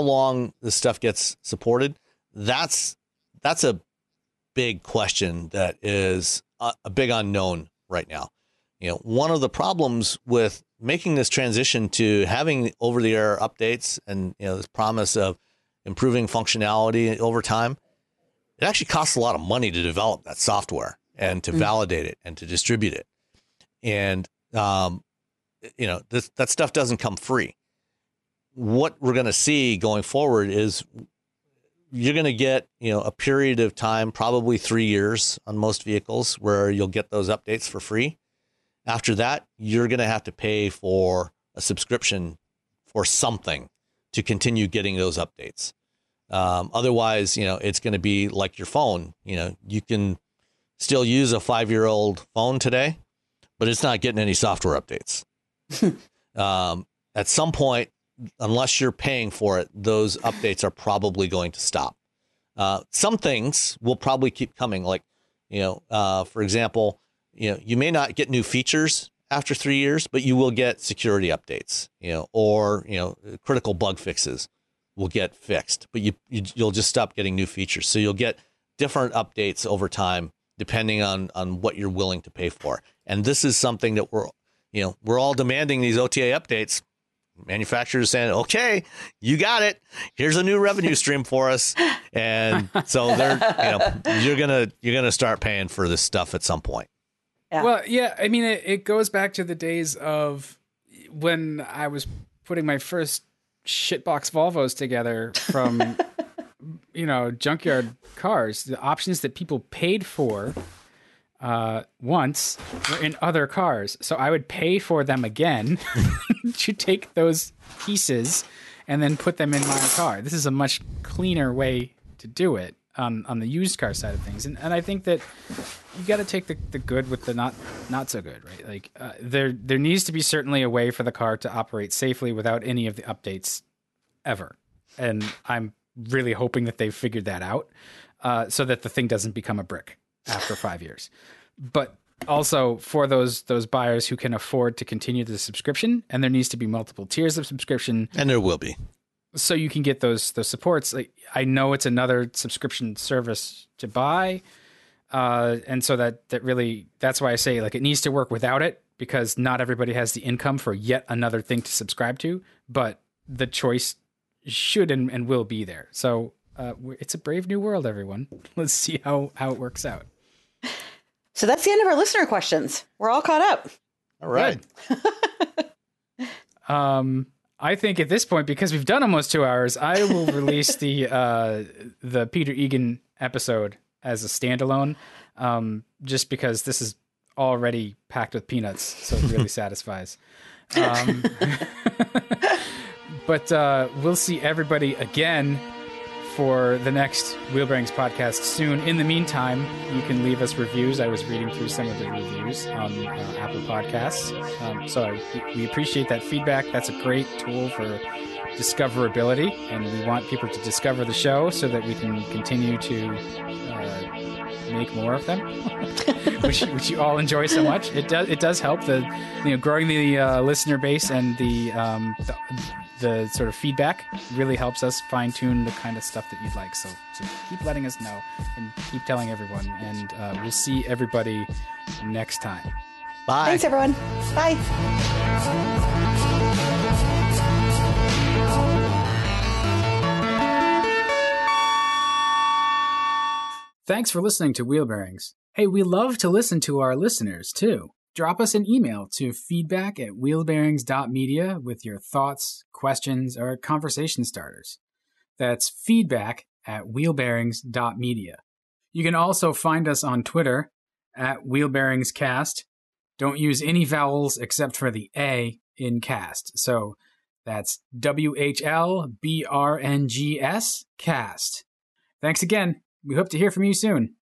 long this stuff gets supported. That's a big question that is a big unknown right now. You know, one of the problems with making this transition to having over-the-air updates and this promise of improving functionality over time, it actually costs a lot of money to develop that software and to validate it and to distribute it. And that stuff doesn't come free. What we're going to see going forward is you're going to get a period of time, probably 3 years on most vehicles, where you'll get those updates for free. After that, you're going to have to pay for a subscription for something to continue getting those updates. Otherwise, it's going to be like your phone. You can still use a 5-year-old phone today, but it's not getting any software updates. At some point, unless you're paying for it, those updates are probably going to stop. Some things will probably keep coming. Like, for example, you may not get new features after 3 years, but you will get security updates, or, critical bug fixes will get fixed, but you'll just stop getting new features. So you'll get different updates over time, depending on what you're willing to pay for. And this is something that we're all demanding these OTA updates. Manufacturers saying, okay, you got it. Here's a new revenue stream for us. And so you're going to start paying for this stuff at some point. Yeah. Well, yeah, I mean, it goes back to the days of when I was putting my first shitbox Volvos together from, junkyard cars. The options that people paid for once were in other cars. So I would pay for them again to take those pieces and then put them in my car. This is a much cleaner way to do it on the used car side of things. And I think that you got to take the good with the not so good, right? Like there needs to be certainly a way for the car to operate safely without any of the updates ever. And I'm really hoping that they've figured that out so that the thing doesn't become a brick after 5 years. But also for those buyers who can afford to continue the subscription, and there needs to be multiple tiers of subscription. And there will be. So you can get those supports. Like, I know it's another subscription service to buy. And so that's why I say, like, it needs to work without it, because not everybody has the income for yet another thing to subscribe to, but the choice should and will be there. So it's a brave new world, everyone. Let's see how it works out. So that's the end of our listener questions. We're all caught up. All right. I think at this point, because we've done almost 2 hours, I will release the Peter Egan episode as a standalone, just because this is already packed with peanuts, so it really satisfies. But we'll see everybody again for the next Wheel Bearings podcast soon. In the meantime, you can leave us reviews. I was reading through some of the reviews on Apple Podcasts. So we appreciate that feedback. That's a great tool for discoverability, and we want people to discover the show so that we can continue to make more of them, which you all enjoy so much. It does help the growing the listener base, and the sort of feedback really helps us fine tune the kind of stuff that you'd like. So keep letting us know and keep telling everyone, and we'll see everybody next time. Bye. Thanks, everyone. Bye. Thanks for listening to Wheel Bearings. Hey, we love to listen to our listeners, too. Drop us an email to feedback@wheelbearings.media with your thoughts, questions, or conversation starters. That's feedback@wheelbearings.media. You can also find us on Twitter @WheelBearingsCast. Don't use any vowels except for the A in cast. So that's WHLBRNGS cast. Thanks again. We hope to hear from you soon.